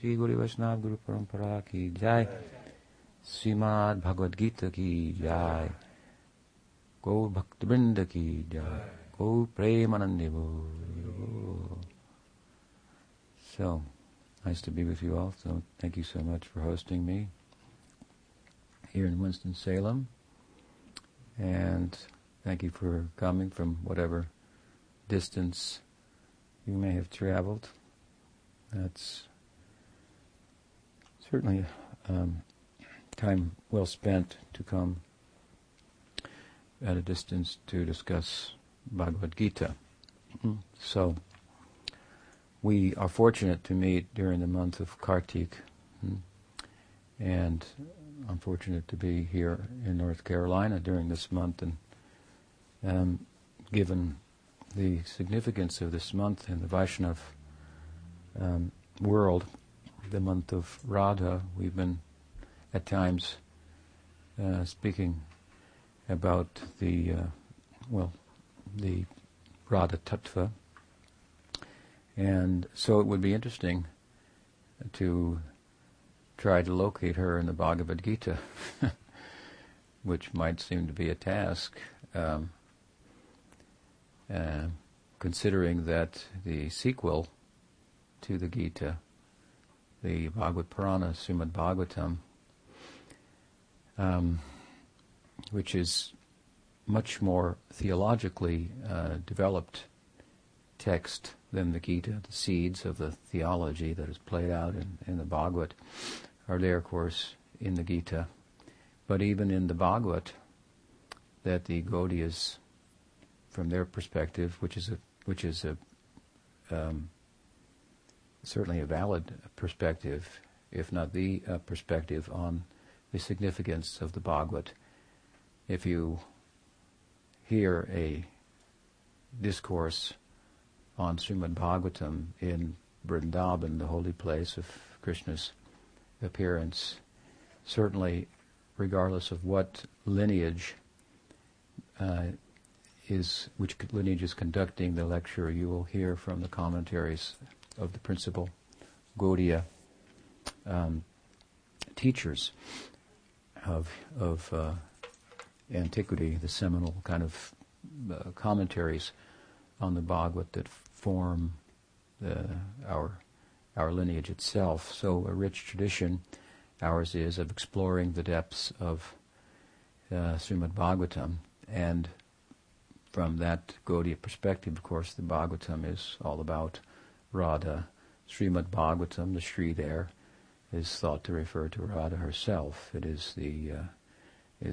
Shri Guru Vaishnava Guru Parampara ki jai, Srimad Bhagavad Gita ki jai, Gaur Bhaktavrinda ki jai, Gaur Premanande Bol. So, nice to be with you all. So, thank you so much for hosting me here in Winston-Salem. And thank you for coming from whatever distance you may have traveled. That's certainly time well spent to come at a distance to discuss Bhagavad Gita. So, we are fortunate to meet during the month of Kartik, and I'm fortunate to be here in North Carolina during this month, and given the significance of this month in the Vaishnava world, the month of Radha, we've been at times speaking about the Radha Tattva, and so it would be interesting to try to locate her in the Bhagavad Gita, which might seem to be a task, considering that the sequel to the Gita, the Bhagavad Purana, Srimad Bhagavatam, which is much more theologically developed text than the Gita. The seeds of the theology that is played out in the Bhagavat are there, of course, in the Gita. But even in the Bhagavat that the Gaudiyas, from their perspective, which is certainly a valid perspective, if not the perspective on the significance of the Bhagavat. If you hear a discourse on Srimad Bhagavatam in Vrindavan, the holy place of Krishna's appearance, certainly regardless of what lineage is conducting the lecture, you will hear from the commentaries of the principal Gaudiya teachers of antiquity, the seminal kind of commentaries on the Bhagavat that form our lineage itself. So a rich tradition ours is of exploring the depths of Srimad Bhagavatam, and from that Gaudiya perspective, of course, the Bhagavatam is all about Radha. Srimad Bhagavatam, the Sri there, is thought to refer to Radha herself. It is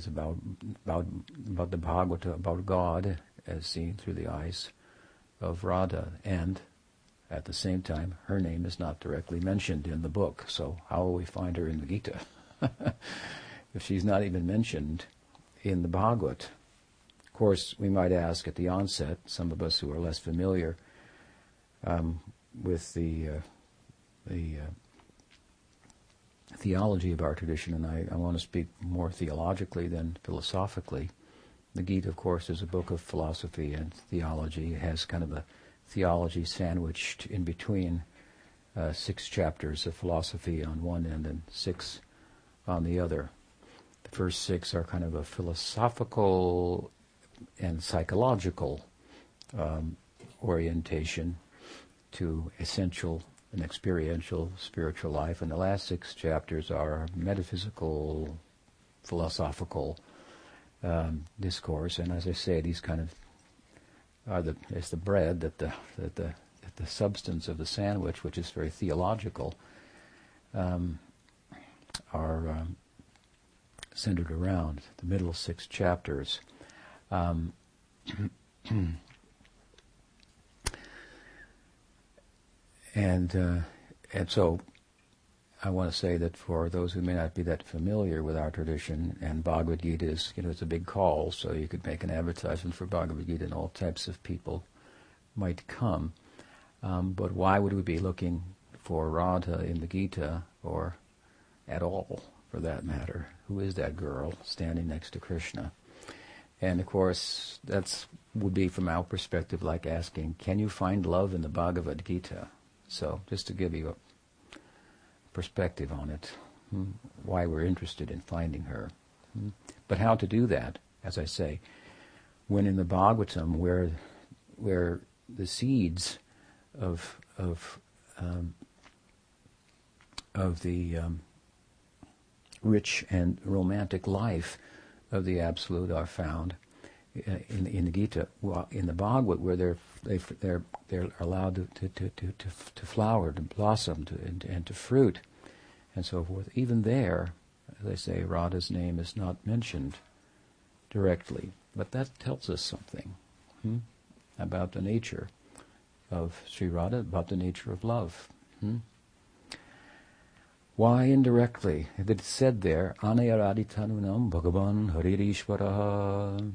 about the Bhagavata, about God as seen through the eyes of Radha, and at the same time her name is not directly mentioned in the book, so how will we find her in the Gita if she's not even mentioned in the Bhagavat? Of course, we might ask at the onset, some of us who are less familiar with the theology of our tradition, and I want to speak more theologically than philosophically. The Gita, of course, is a book of philosophy and theology. It has kind of a theology sandwiched in between 6 chapters of philosophy on one end and 6 on the other. The first 6 are kind of a philosophical and psychological orientation to essential and experiential spiritual life, and the last 6 chapters are metaphysical, philosophical discourse, and as I say, these kind of are the bread that the substance of the sandwich, which is very theological, are centered around the middle 6 chapters. And so I want to say that for those who may not be that familiar with our tradition, and Bhagavad Gita is, it's a big call, so you could make an advertisement for Bhagavad Gita and all types of people might come. But why would we be looking for Radha in the Gita, or at all, for that matter? Who is that girl standing next to Krishna? And of course, that would be, from our perspective, like asking, can you find love in the Bhagavad Gita? So, just to give you perspective on it, why we're interested in finding her. But how to do that, as I say, when in the Bhagavatam, where the seeds of the rich and romantic life of the Absolute are found in the Gita, in the Bhagavad, where they're allowed to flower, to blossom, and to fruit, and so forth. Even there, as I say, Radha's name is not mentioned directly, but that tells us something about the nature of Sri Radha, about the nature of love. Why indirectly? It said there, Anayaraditanunam Bhagavan Haririshvaraha.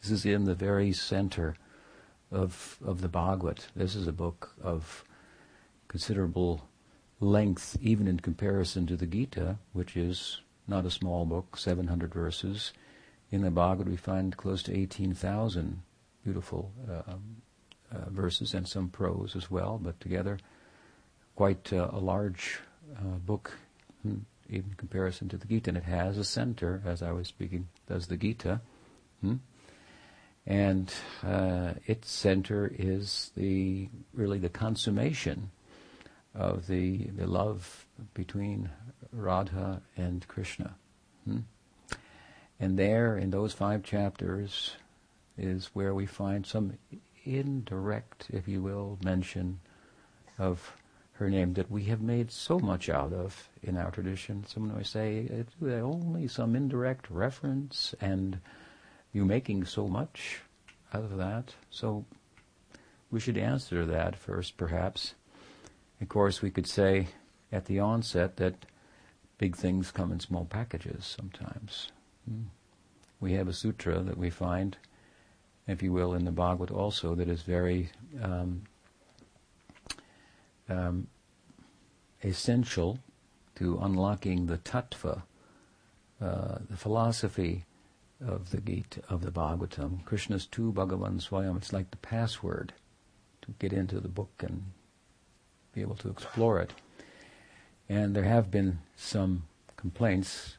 This is in the very center of the Bhagavad. This is a book of considerable length, even in comparison to the Gita, which is not a small book, 700 verses. In the Bhagavad we find close to 18,000 beautiful verses and some prose as well, but together quite a large book, even in comparison to the Gita. And it has a center, as I was speaking, does the Gita. And its center is really the consummation of the love between Radha and Krishna. And there, in those 5 chapters, is where we find some indirect, if you will, mention of her name that we have made so much out of in our tradition. Someone may say, it's only some indirect reference, and you're making so much out of that. So we should answer that first, perhaps. Of course, we could say at the onset that big things come in small packages sometimes. We have a sutra that we find, if you will, in the Bhagavad also, that is very essential to unlocking the tattva, the philosophy of the Gita, of the Bhagavatam. Krishna's tu Bhagavan Swayam. It's like the password to get into the book and be able to explore it. And there have been some complaints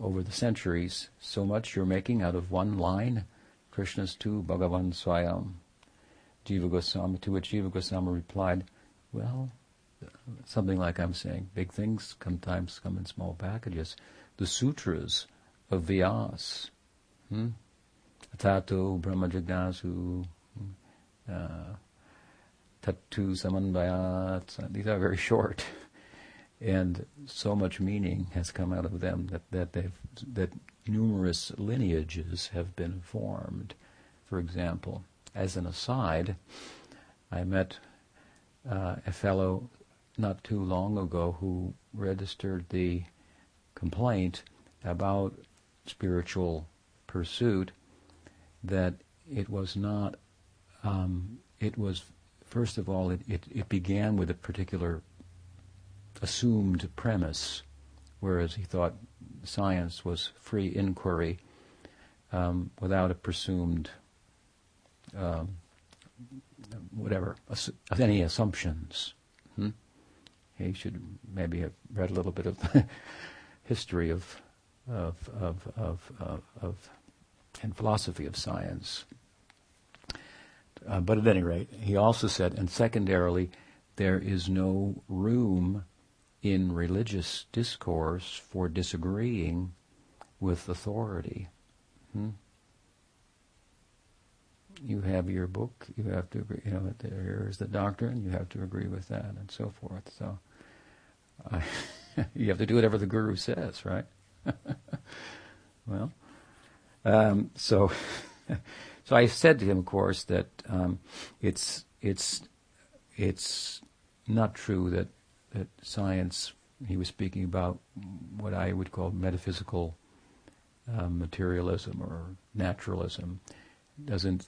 over the centuries. So much you're making out of one line, Krishna's tu Bhagavan Swayam. Jiva Goswami, to which Jiva Goswami replied, well, something like I'm saying, big things sometimes come in small packages. The sutras of Vyas, Tato Brahma Jagnasu, Tattu Samanvayat, these are very short, and so much meaning has come out of them that numerous lineages have been formed. For example, as an aside, I met a fellow not too long ago who registered the complaint about spiritual pursuit that it was not, it was, first of all, it began with a particular assumed premise, whereas he thought science was free inquiry without a presumed any assumptions. He should maybe have read a little bit of the history of and philosophy of science. But at any rate, he also said, and secondarily, there is no room in religious discourse for disagreeing with authority. You have your book, you have to agree, there is the doctrine, you have to agree with that, and so forth. So you have to do whatever the guru says, right? Well, so I said to him, of course, that it's not true that science, he was speaking about what I would call metaphysical materialism or naturalism, doesn't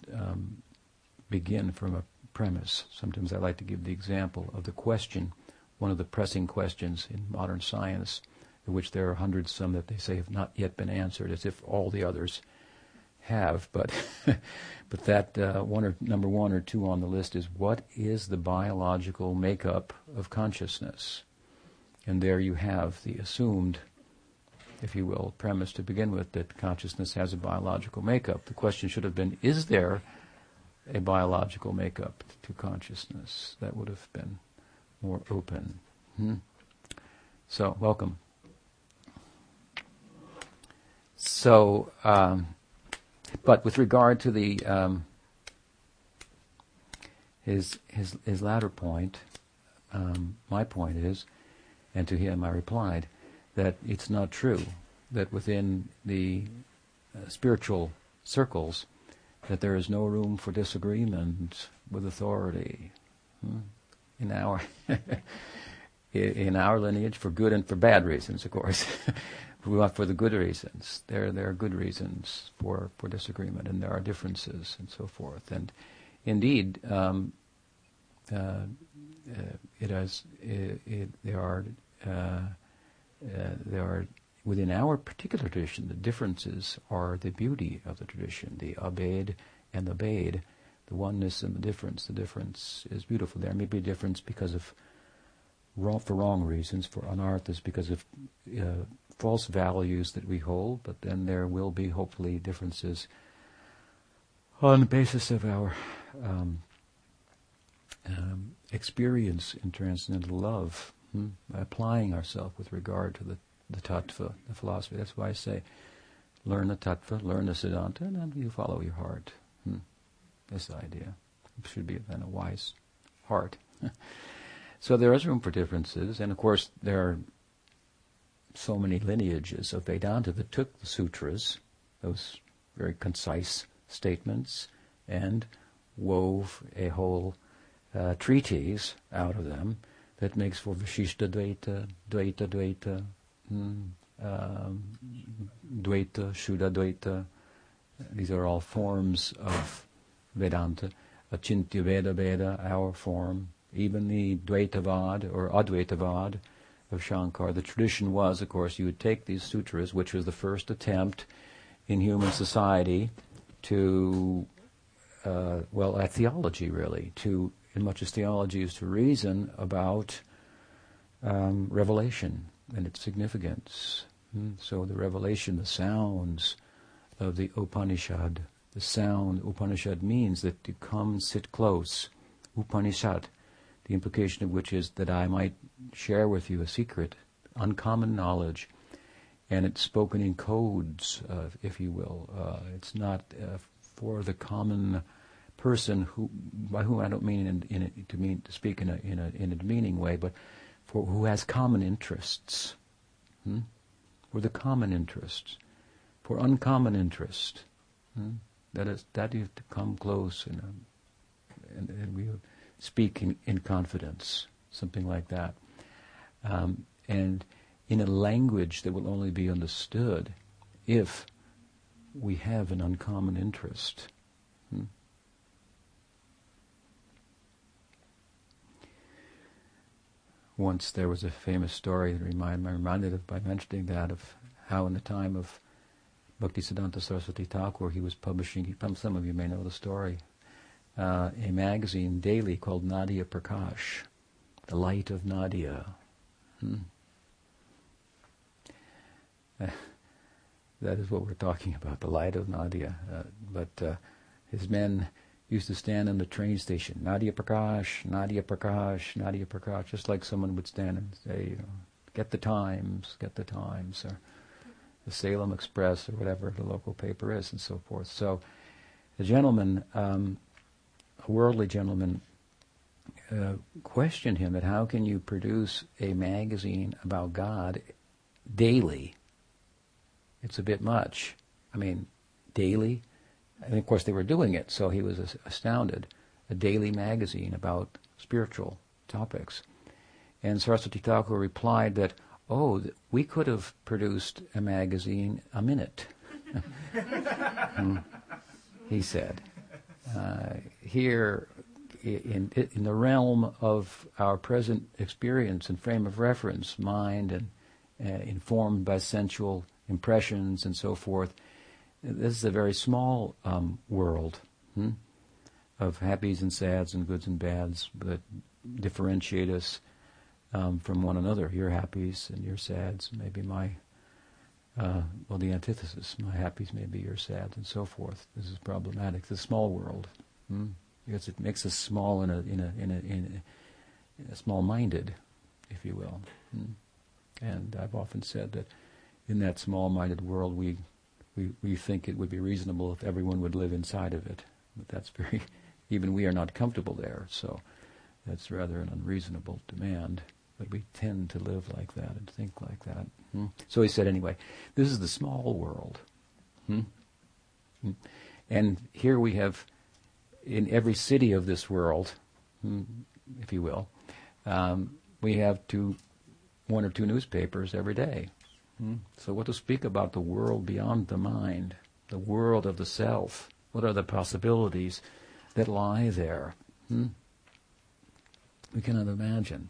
begin from a premise. Sometimes I like to give the example of the question, one of the pressing questions in modern science, in which there are hundreds some that they say have not yet been answered, as if all the others have, but that number 1 or 2 on the list is, what is the biological makeup of consciousness? And there you have the assumed, if you will, premise to begin with, that consciousness has a biological makeup. The question should have been, is there a biological makeup to consciousness? That would have been more open. So, welcome. So, but with regard to the his latter point, my point is, and to him I replied, that it's not true that within the spiritual circles that there is no room for disagreement with authority. In our in our lineage, for good and for bad reasons, of course. We want for the good reasons. There are good reasons for disagreement, and there are differences and so forth. And indeed, there are within our particular tradition, the differences are the beauty of the tradition, the abed and the bade, the oneness and the difference. The difference is beautiful. There may be a difference because of wrong reasons, for anarthas, because of false values that we hold, but then there will be hopefully differences on the basis of our experience in transcendental love, by applying ourselves with regard to the tattva, the philosophy. That's why I say, learn the tattva, learn the siddhanta, and then you follow your heart. This idea. It should be then a wise heart. So there is room for differences, and of course there are so many lineages of Vedanta that took the sutras, those very concise statements, and wove a whole treatise out of them that makes for Vishishta Dvaita, Dvaita Dvaita, Dvaita, Shuddha Dvaita. These are all forms of Vedanta. Achintya Veda Veda, our form. Even the Dvaitavad or Advaitavad of Shankara. The tradition was, of course, you would take these sutras, which was the first attempt in human society to, at theology really, to, in much as theology is to reason about revelation and its significance. So the revelation, the sounds of the Upanishad, the sound Upanishad means that to come sit close, Upanishad, the implication of which is that I might share with you a secret, uncommon knowledge, and it's spoken in codes, if you will. It's not for the common person, by whom I don't mean to speak in a demeaning way, but for who has common interests, for the common interests, for uncommon interest. That is, that you have to come close, and we speak in confidence, something like that. And in a language that will only be understood if we have an uncommon interest. Once there was a famous story that reminded of, by mentioning that, of how in the time of Bhaktisiddhanta Saraswati Thakur, he was publishing, some of you may know the story, a magazine daily called Nadia Prakash, The Light of Nadia. That is what we're talking about, the light of Nadia. But his men used to stand on the train station, Nadia Prakash, Nadia Prakash, Nadia Prakash, just like someone would stand and say, get the times, or the Salem Express, or whatever the local paper is, and so forth. So the gentleman, a worldly gentleman, questioned him that how can you produce a magazine about God daily? It's a bit much. I mean, daily? And of course they were doing it, so he was astounded. A daily magazine about spiritual topics. And Saraswati Thakur replied that, we could have produced a magazine a minute, he said. Here, in the realm of our present experience and frame of reference, mind and informed by sensual impressions and so forth, this is a very small world of happies and sads and goods and bads that differentiate us from one another. Your happies and your sads may be my, the antithesis. My happies may be your sads and so forth. This is problematic. The small world, because it makes us small in a small-minded, if you will. And I've often said that in that small-minded world, we think it would be reasonable if everyone would live inside of it. But that's very, even we are not comfortable there, so that's rather an unreasonable demand. But we tend to live like that and think like that. So he said, anyway, this is the small world. And here we have, in every city of this world, if you will, we have one or two newspapers every day. So what to speak about the world beyond the mind, the world of the self? What are the possibilities that lie there? We cannot imagine.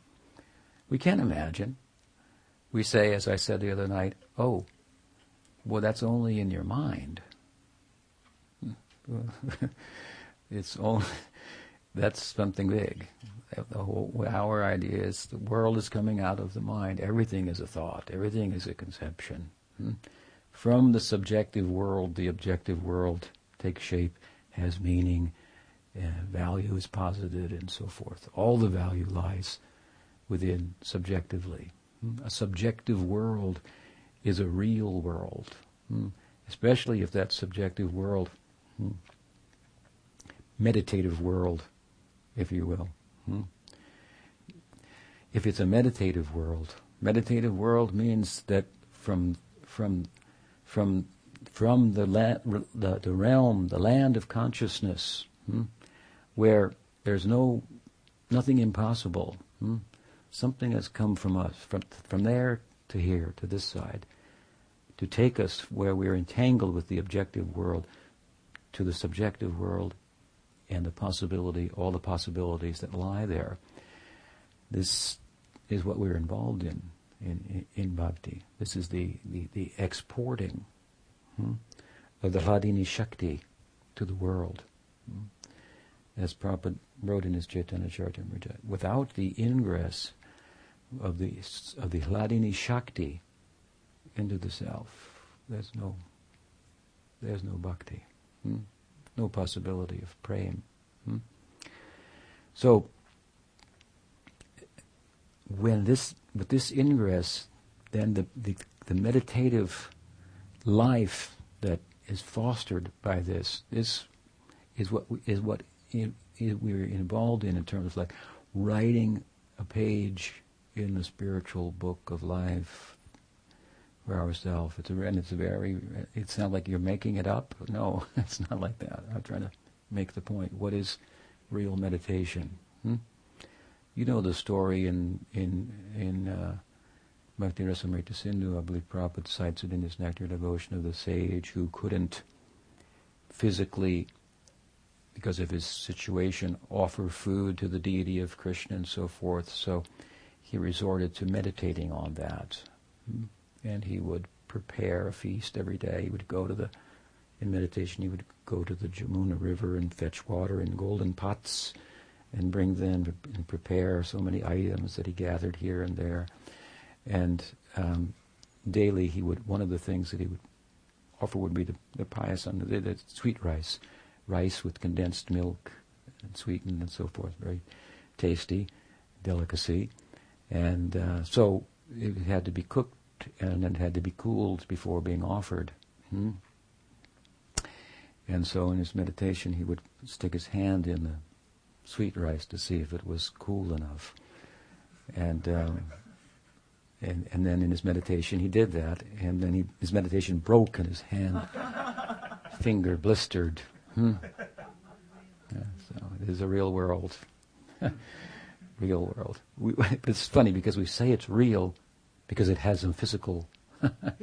We can imagine. We say, as I said the other night, oh, well, that's only in your mind. It's only... That's something big. Our idea is the world is coming out of the mind. Everything is a thought. Everything is a conception. From the subjective world, the objective world takes shape, has meaning, value is posited, and so forth. All the value lies within subjectively. A subjective world is a real world, especially if that subjective world, meditative world, if you will. If it's a meditative world means that from the realm, the land of consciousness, where there's nothing impossible. Something has come from us, from there to here, to this side, to take us where we're entangled with the objective world, to the subjective world, and all the possibilities that lie there. This is what we're involved in bhakti. This is the exporting of the Radhini Shakti to the world. As Prabhupada wrote in his Chaitanya Charitamrita, without the ingress of the Radhini Shakti into the self, there's no bhakti. No possibility of praying. So, with this ingress, then the meditative life that is fostered by this is what we're involved in terms of like writing a page in the spiritual book of life for ourselves. It's not like you're making it up. No, it's not like that. I'm trying to make the point. What is real meditation? You know the story in Bhakti Rasamrita Sindhu. I believe Prabhupada cites it in his Nectar Devotion of the sage who couldn't physically, because of his situation, offer food to the deity of Krishna and so forth. So he resorted to meditating on that. And he would prepare a feast every day. In meditation, he would go to the Jamuna River and fetch water in golden pots and bring them and prepare so many items that he gathered here and there. And daily, one of the things that he would offer would be the pious, the sweet rice with condensed milk and sweetened and so forth. Very tasty delicacy. And so it had to be cooked, and it had to be cooled before being offered. And so in his meditation he would stick his hand in the sweet rice to see if it was cool enough. And and then in his meditation he did that, and then his meditation broke and his hand finger blistered. Yeah, so it is a real world. Real world. It's funny because we say it's real because it has some physical,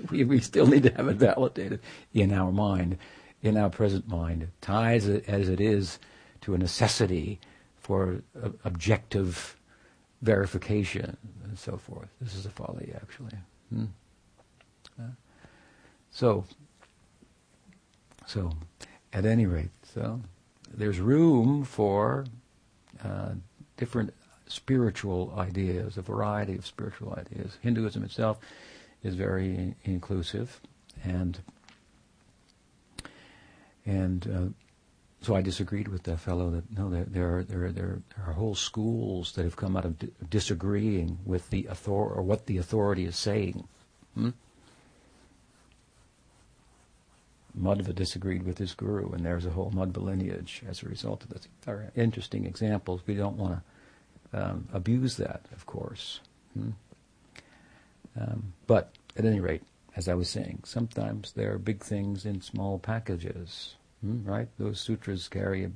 we still need to have it validated in our mind, in our present mind. It ties it, as it is, to a necessity for objective verification and so forth. This is a folly, actually. So, at any rate, there's room for different spiritual ideas, a variety of spiritual ideas. Hinduism itself is very inclusive, and so I disagreed with that fellow that no, there are whole schools that have come out of disagreeing with the author or what the authority is saying. Madhva disagreed with his guru, and there's a whole Madhva lineage as a result of this. They're interesting examples. We don't want to abuse that, of course. But at any rate, as I was saying, sometimes there are big things in small packages, right? Those sutras carry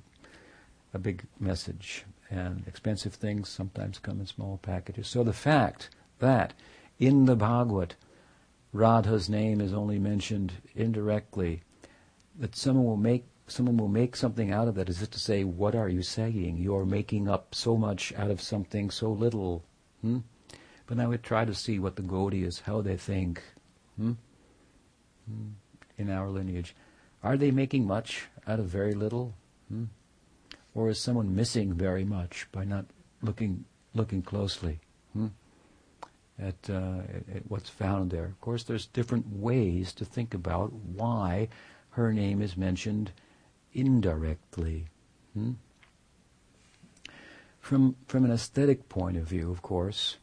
a big message, and expensive things sometimes come in small packages. So the fact that in the Bhagavad, Radha's name is only mentioned indirectly, that someone will make something out of that, as if to say, what are you saying? You're making up so much out of something so little. But I would try to see what the Gaudiyas, how they think in our lineage. Are they making much out of very little? Or is someone missing very much by not looking closely at what's found there? Of course, there's different ways to think about why her name is mentioned indirectly. From an aesthetic point of view, of course,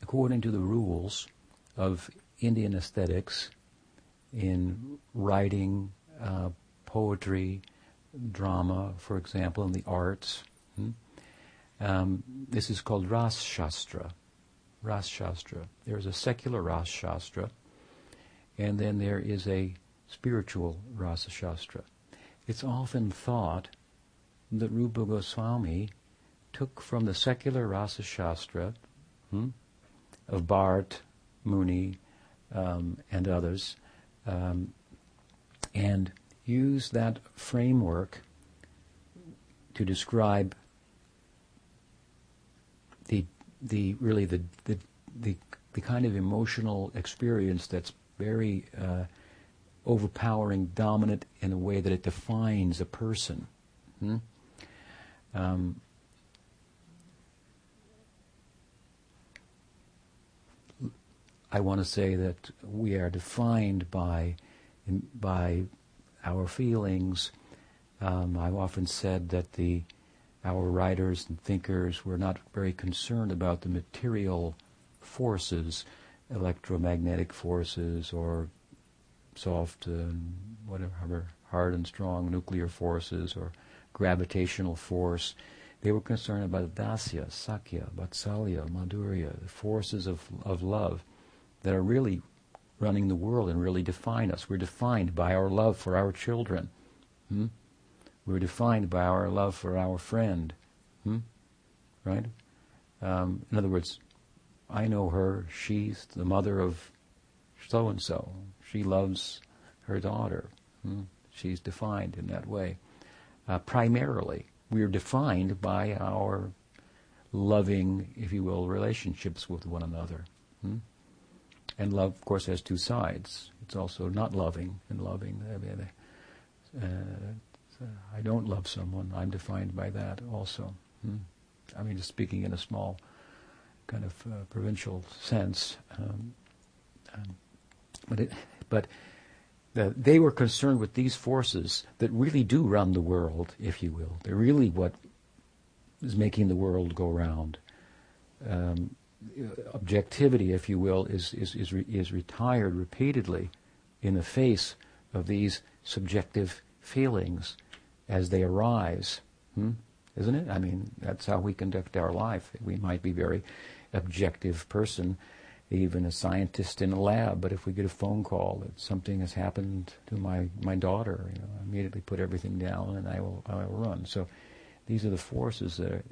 according to the rules of Indian aesthetics in writing, poetry, drama, for example, in the arts, this is called Ras Shastra. Ras Shastra. There is a secular Ras Shastra, and then there is a spiritual Ras Shastra. It's often thought that Rupa Goswami took from the secular Ras Shastra of Bhart, Muni, and others, and used that framework to describe the kind of emotional experience that's very overpowering, dominant in a way that it defines a person. I want to say that we are defined by our feelings. I've often said that our writers and thinkers were not very concerned about the material forces, electromagnetic forces, or soft and whatever, hard and strong nuclear forces, or gravitational force. They were concerned about dasya, sakya, vatsalya, madhurya, the forces of love that are really running the world and really define us. We're defined by our love for our children. We're defined by our love for our friend, right? In other words, I know her, she's the mother of so-and-so. She loves her daughter. She's defined in that way. Primarily, we are defined by our loving, if you will, relationships with one another. And love, of course, has two sides. It's also not loving and loving. I don't love someone. I'm defined by that also. I mean, just speaking in a small kind of provincial sense. But they were concerned with these forces that really do run the world, if you will. They're really what is making the world go round. Objectivity, if you will, is retired repeatedly in the face of these subjective feelings as they arise, isn't it? I mean, that's how we conduct our life. We might be a very objective person, even a scientist in a lab, but if we get a phone call that something has happened to my daughter, I immediately put everything down and I will run. So these are the forces that are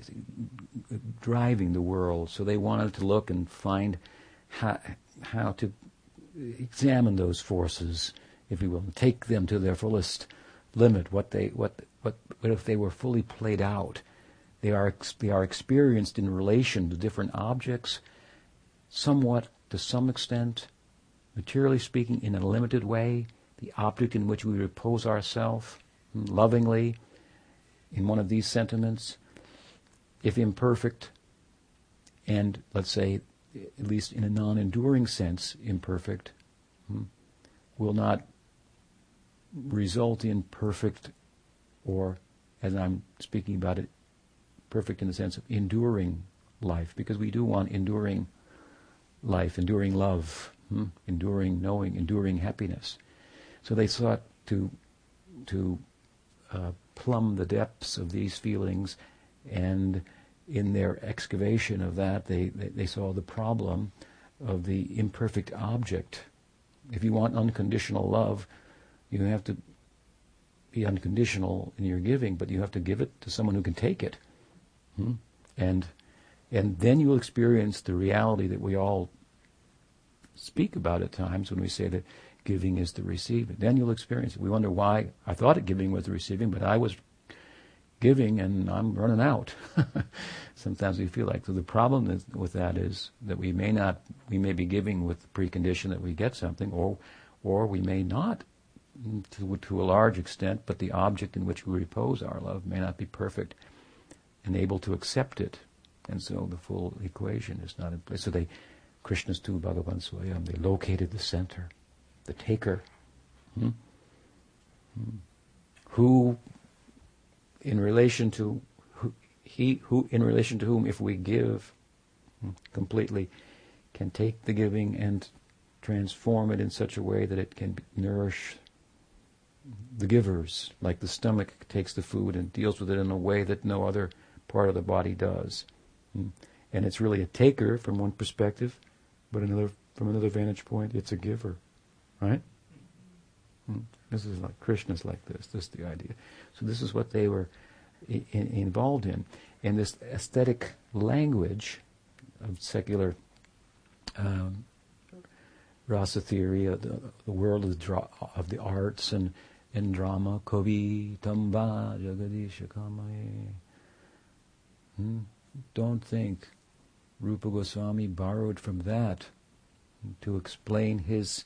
driving the world. So they wanted to look and find how to examine those forces, if you will, and take them to their fullest limit. What if they were fully played out? They are experienced in relation to different objects, somewhat, to some extent, materially speaking, in a limited way. The object in which we repose ourselves lovingly in one of these sentiments if imperfect, and let's say, at least in a non-enduring sense, imperfect, will not result in perfect, or, as I'm speaking about it, perfect in the sense of enduring life, because we do want enduring life, enduring love, enduring knowing, enduring happiness. So they sought to plumb the depths of these feelings, and in their excavation of that, they saw the problem of the imperfect object. If you want unconditional love, you have to be unconditional in your giving, but you have to give it to someone who can take it. And then you'll experience the reality that we all speak about at times when we say that giving is the receiving. Then you'll experience it. We wonder why I thought giving was the receiving, but I was giving and I'm running out. Sometimes we feel like, so the problem with that is that we may be giving with the precondition that we get something, or we may not to a large extent, but the object in which we repose our love may not be perfect and able to accept it. And so the full equation is not in place. So Krishna's tu Bhagavan Swayam, they located the center, the taker, who, in relation to whom, if we give completely, can take the giving and transform it in such a way that it can nourish the givers, like the stomach takes the food and deals with it in a way that no other part of the body does. And it's really a taker from one perspective, but from another vantage point, it's a giver, right? This is like, Krishna's like this. This is the idea. So this is what they were involved in. And this aesthetic language of secular rasa theory, the world of the arts and drama, Kavi Tamba Jagadisha Kamaye. Don't think Rupa Goswami borrowed from that to explain his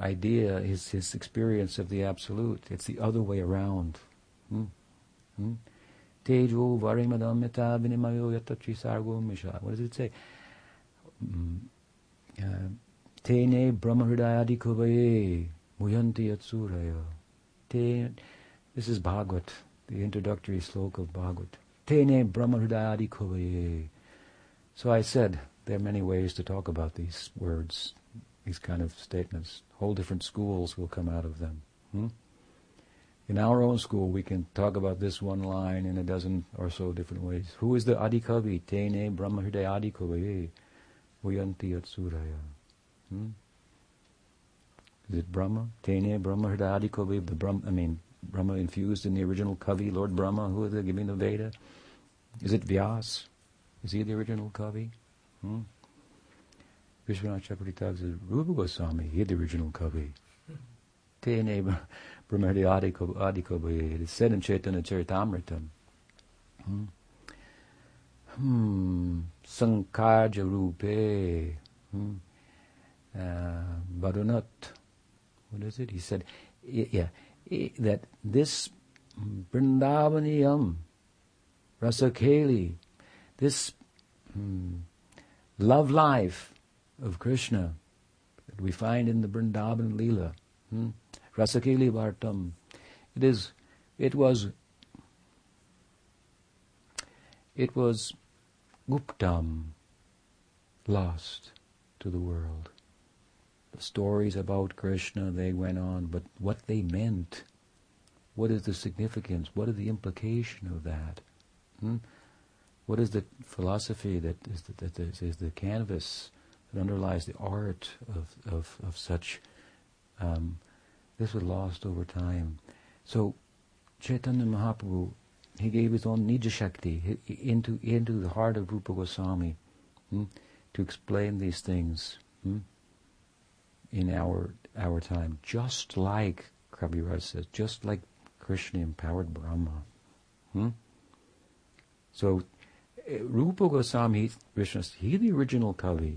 idea, his experience of the Absolute. It's the other way around. Tejo Varemadam Meta Vinimayo Yatachi Sargo Misha. What does it say? Tene Brahmahridayadi Kovaye Muyanti Yatsuraya. This is Bhagavat, the introductory sloka of Bhagavat. Tene Brahmahridayadi Kovaye. So I said, there are many ways to talk about these words, these kind of statements. Whole different schools will come out of them. In our own school, we can talk about this one line in a dozen or so different ways. Who is the Adikavi? Tene Brahmahridayadi Kovaye Muyanti Yatsuraya. Is it Brahma? Tene Brahmahridayadi Kovaye. Brahma infused in the original Kavi, Lord Brahma, who is giving the Veda? Is it Vyas? Is he the original Kavi? Vishwanath Chakravarti says, Rupa Goswami, he the original Kavi. Tene Brahmahridayadi Kovaye. It is said in Chaitanya Charitamrita. Sankarja Rupe. Varunat. What is it? He said, that this Vrindavaniyam Rasakeli, this love life of Krishna that we find in the Vrindavan Leela, Rasakeli Vartam, it was Guptam, lost to the world. The stories about Krishna, they went on, but what they meant, what is the significance, what is the implication of that? What is the philosophy that is the canvas that underlies the art of such? This was lost over time. So Chaitanya Mahaprabhu, he gave his own Nija Shakti into the heart of Rupa Goswami to explain these things. In our time, just like Kabiraj says, just like Krishna empowered Brahma. So Rupa Goswami, he the original Kavi.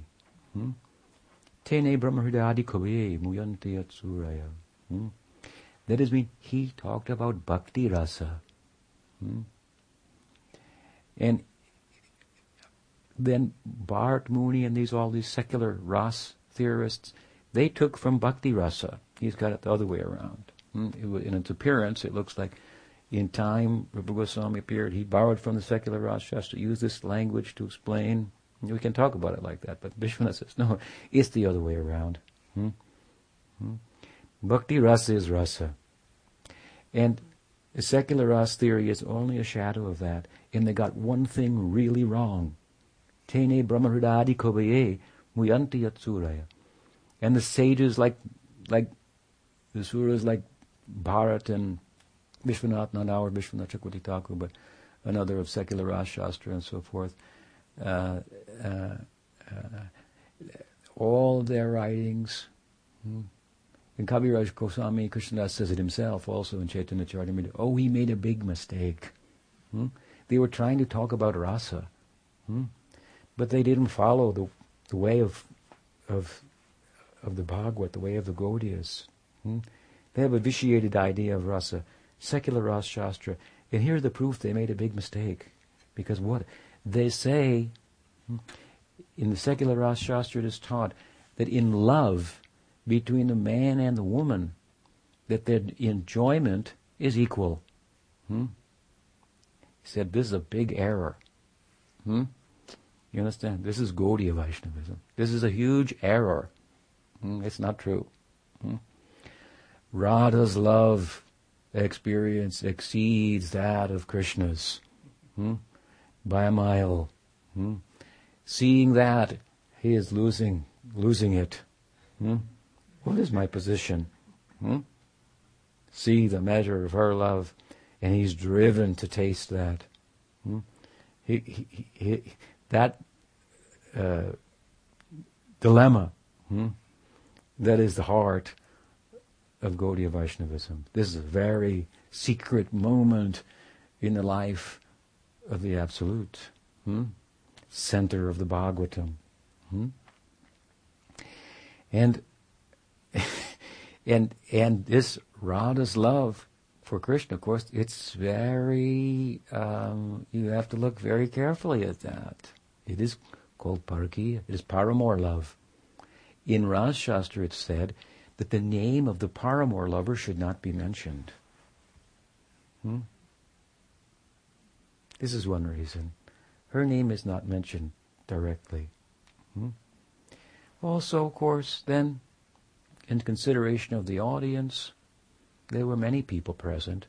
Tene Brahmahridayadi Kavi Muyanti Yatsuraya. That does mean he talked about bhakti rasa. And then Bart, Mooney, and all these secular Ras theorists, they took from Bhakti Rasa. He's got it the other way around. In its appearance, it looks like in time, Rupa Goswami appeared. He borrowed from the secular Rasa Shastra, used this language to explain. We can talk about it like that, but Vishwanath says, no, it's the other way around. Bhakti Rasa is Rasa. And the secular Rasa theory is only a shadow of that. And they got one thing really wrong. Tene brahmaridadi kobaye muyanti yatsuraya. And the sages like the suras like Bharat and Vishwanath, not our Vishwanath Chakravarti Thakur, but another of secular Rasa Shastra and so forth, all their writings, and Kaviraj Goswami Krishnadas says it himself also in Chaitanya Charitamrita, he made a big mistake. They were trying to talk about rasa, but they didn't follow the way of the Bhagavat, the way of the Gaudiyas. They have a vitiated idea of rasa, secular Rasa Shastra, and here's the proof they made a big mistake. Because what? They say, in the secular Rasa Shastra it is taught that in love between the man and the woman, that their enjoyment is equal. He said, this is a big error. You understand? This is Gaudiya Vaishnavism. This is a huge error. It's not true. Radha's love experience exceeds that of Krishna's by a mile. Seeing that, he is losing it. What is my position? See the measure of her love, and he's driven to taste that. That dilemma, that is the heart of Gaudiya Vaishnavism. This is a very secret moment in the life of the Absolute, center of the Bhagavatam. And this Radha's love for Krishna, of course, it's very, you have to look very carefully at that. It is called parakiya, it is paramour love. In Rasa Shastra it's said that the name of the paramour lover should not be mentioned. This is one reason. Her name is not mentioned directly. Also, of course, then, in consideration of the audience, there were many people present.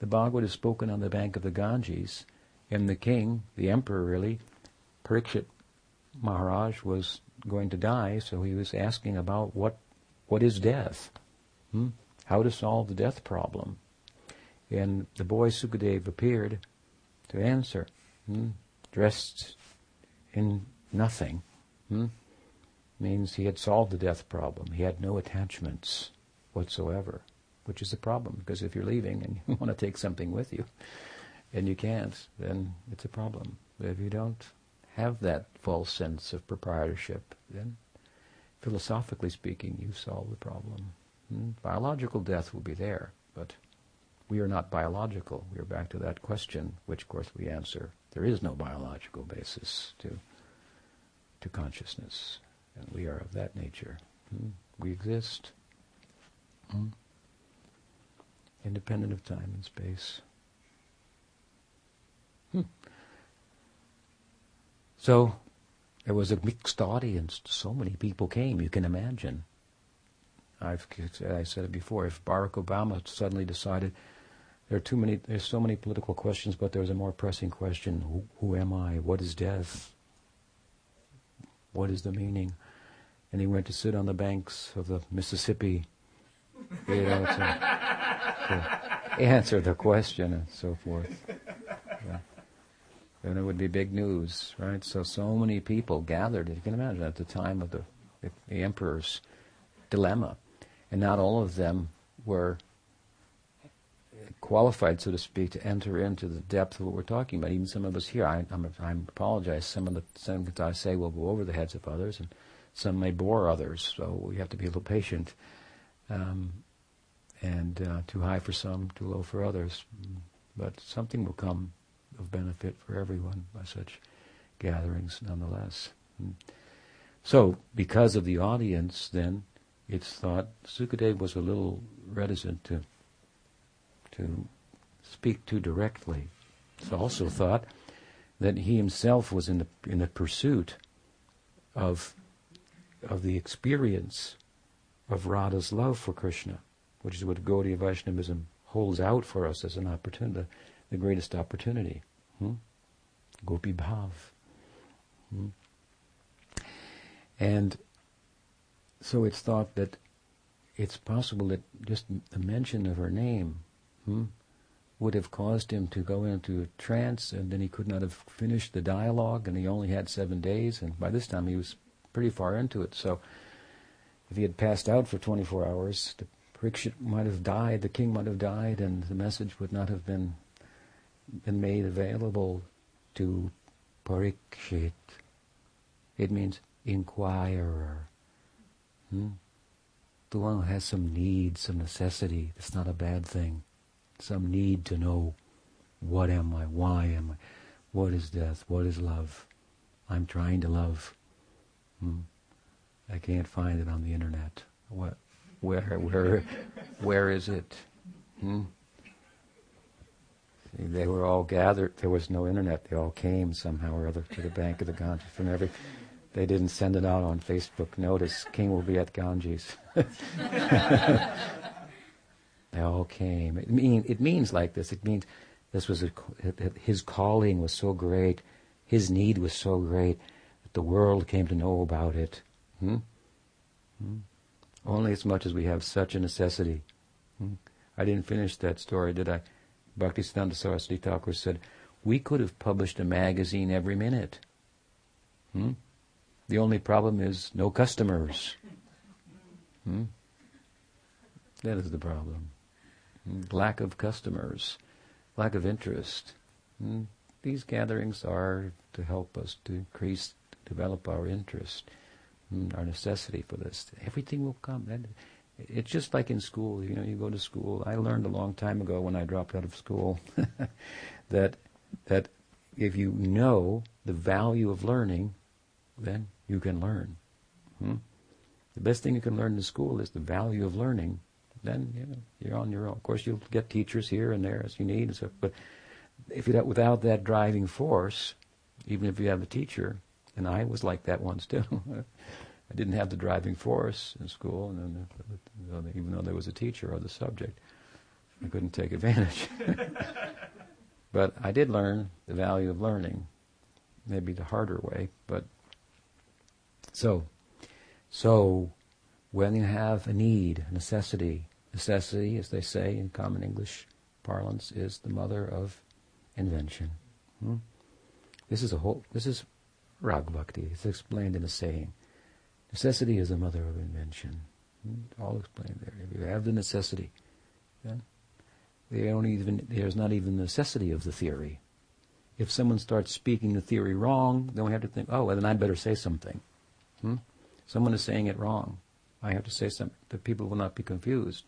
The Bhagavad is spoken on the bank of the Ganges, and the king, the emperor really, Parikshit Maharaj, was going to die, so he was asking about what is death? How to solve the death problem? And the boy Sukadeva appeared to answer, dressed in nothing. Means he had solved the death problem. He had no attachments whatsoever, which is the problem, because if you're leaving and you want to take something with you and you can't, then it's a problem. But if you don't have that false sense of proprietorship, then philosophically speaking, you solve the problem. Biological death will be there, but we are not biological. We are back to that question, which of course we answer. There is no biological basis to consciousness. And we are of that nature. We exist, independent of time and space. So it was a mixed audience. So many people came, you can imagine. I said it before, if Barack Obama suddenly decided there's so many political questions, but there's a more pressing question, who am I? What is death? What is the meaning? And he went to sit on the banks of the Mississippi, to answer the question and so forth. Then it would be big news, right? So many people gathered, you can imagine, at the time of the emperor's dilemma. And not all of them were qualified, so to speak, to enter into the depth of what we're talking about. Even some of us here, I apologize, some of the things I say will go over the heads of others, and some may bore others, so we have to be a little patient. Too high for some, too low for others. But something will come of benefit for everyone by such gatherings nonetheless. So, because of the audience, then, it's thought Sukadeva was a little reticent to speak too directly. It's also thought that he himself was in the pursuit of the experience of Radha's love for Krishna, which is what Gaudiya Vaishnavism holds out for us as an opportunity, the greatest opportunity. Gopi Bhav. And so it's thought that it's possible that just the mention of her name would have caused him to go into a trance, and then he could not have finished the dialogue, and he only had 7 days, and by this time he was pretty far into it. So if he had passed out for 24 hours, the Parikshit might have died, the king might have died, and the message would not have been made available to Parikshit. It means inquirer. The one who has some need, some necessity. It's not a bad thing. Some need to know, what am I? Why am I? What is death? What is love? I'm trying to love. I can't find it on the internet. What? Where is it? See, they were all gathered. There was no internet. They all came somehow or other to the bank of the Ganges from every. They didn't send it out on Facebook notice. King will be at Ganges. They all came. It means like this. It means this was his calling was so great, his need was so great that the world came to know about it. Only as much as we have such a necessity. I didn't finish that story, did I? Bhaktisiddhanta Saraswati Thakur said, we could have published a magazine every minute. The only problem is no customers. That is the problem. Lack of customers, lack of interest. These gatherings are to help us to increase, develop our interest, our necessity for this. Everything will come. It's just like in school. You know, you go to school. I learned a long time ago when I dropped out of school that if you know the value of learning, then you can learn. The best thing you can learn in school is the value of learning. Then you're on your own. Of course, you'll get teachers here and there as you need and stuff. But if you without that driving force, even if you have a teacher, and I was like that once too. I didn't have the driving force in school, and then even though there was a teacher or the subject, I couldn't take advantage. But I did learn the value of learning, maybe the harder way. But so when you have a need, a necessity. Necessity, as they say in common English parlance, is the mother of invention. This is Rag Bhakti. It's explained in a saying. Necessity is the mother of invention. It's all explained there. If you have the necessity, then there's not even the necessity of the theory. If someone starts speaking the theory wrong, then we have to think, oh, well, then I'd better say something. Someone is saying it wrong. I have to say something. The people will not be confused.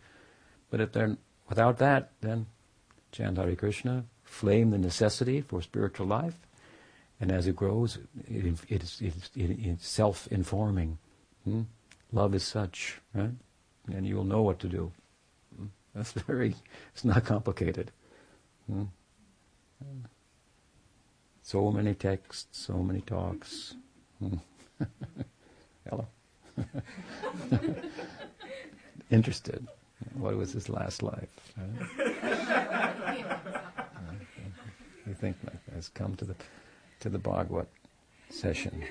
But if they're without that, then chant Hare Krishna, flame the necessity for spiritual life, and as it grows, it's self-informing. Love is such, right? And you'll know what to do. It's not complicated. So many texts, so many talks. Hello. Interested. What was his last life? You think like that. It's come to the Bhagavad session.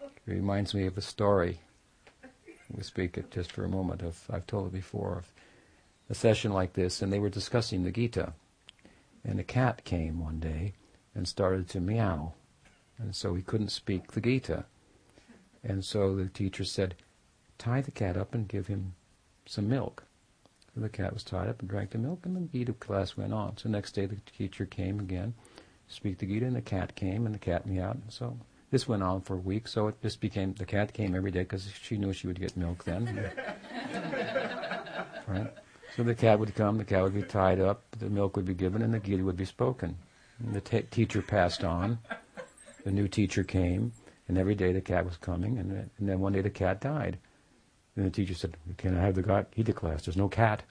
It reminds me of a story. We'll speak it just for a moment. I've told it before of a session like this, and they were discussing the Gita, and a cat came one day and started to meow, and so he couldn't speak the Gita. And so the teacher said, tie the cat up and give him some milk. So the cat was tied up and drank the milk, and then the Gita class went on. So next day the teacher came again to speak the Gita, and the cat came, and the cat meowed. And so this went on for a week, so it just became, the cat came every day because she knew she would get milk then. Right? So the cat would come, the cat would be tied up, the milk would be given, and the Gita would be spoken. And the teacher passed on, the new teacher came, and every day the cat was coming, and then one day the cat died. And the teacher said, "Can I have the Gita class? There's no cat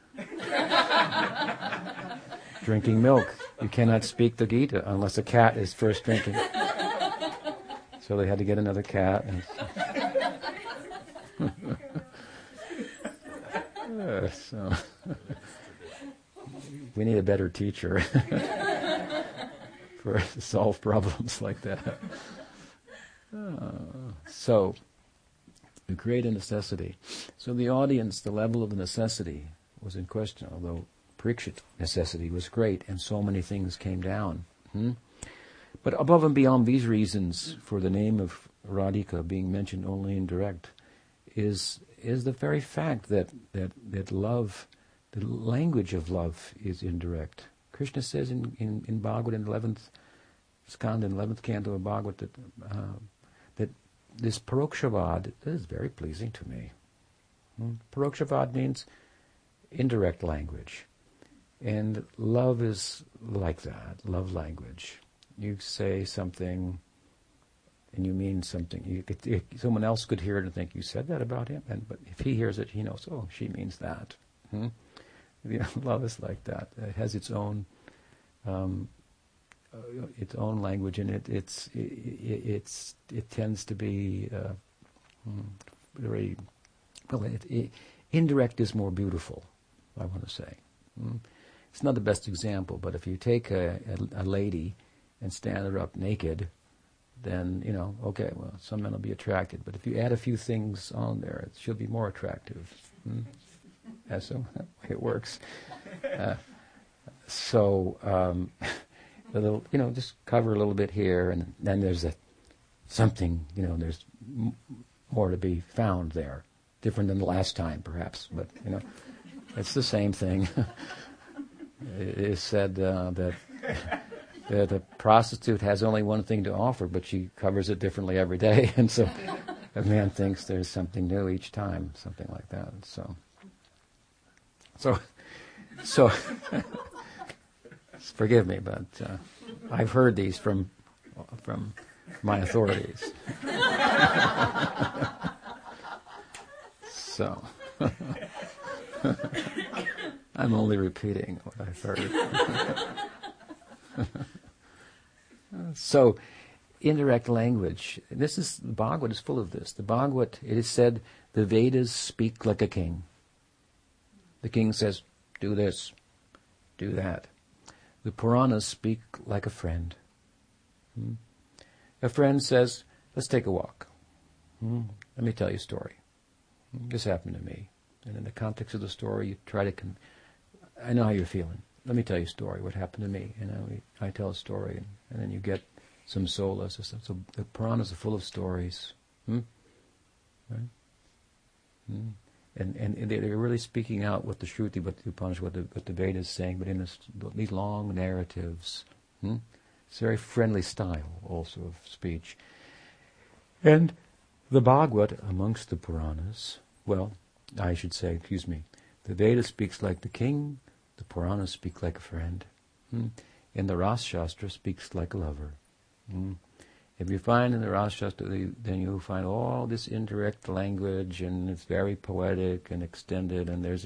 drinking milk. You cannot speak the Gita unless a cat is first drinking." So they had to get another cat. So we need a better teacher for to solve problems like that. So to create a necessity. So the audience, the level of the necessity was in question, although Parikshit necessity was great and so many things came down. But above and beyond these reasons for the name of Radhika being mentioned only in direct is the very fact that love, the language of love is indirect. Krishna says in Bhagavad, in the 11th skanda, 11th canto of Bhagavad, that this Parokshavad, this is very pleasing to me. Parokshavad means indirect language. And love is like that, love language. You say something and you mean something. Someone else could hear it and think, you said that about him? But if he hears it, he knows, oh, she means that. Love is like that. It has its own language, and it tends to be very... Well, indirect is more beautiful, I want to say. It's not the best example, but if you take a lady and stand her up naked, then, okay, well, some men will be attracted. But if you add a few things on there, she'll be more attractive. That's the way it works. A little, just cover a little bit here, and then there's something, there's more to be found there. Different than the last time, perhaps, but, it's the same thing. It is said that a prostitute has only one thing to offer, but she covers it differently every day, and so a man thinks there's something new each time, something like that. So forgive me, but I've heard these from my authorities. So I'm only repeating what I've heard. So indirect language. The Bhagavad is full of this. The Bhagavad, it is said, the Vedas speak like a king. The king says, do this, do that. The Puranas speak like a friend. A friend says, let's take a walk. Let me tell you a story. This happened to me. And in the context of the story, you try to... I know how you're feeling. Let me tell you a story, what happened to me. And I tell a story, and then you get some solace. So the Puranas are full of stories. Right? And they're really speaking out what the Shruti, what the Upanishad, what the Veda is saying, but in these long narratives. It's a very friendly style, also, of speech. And... the Bhagavad, amongst the Puranas, the Veda speaks like the king, the Puranas speak like a friend, and the Rasa Shastra speaks like a lover. If you find in the Rasa Shastra, then you'll find all this indirect language, and it's very poetic and extended, and there's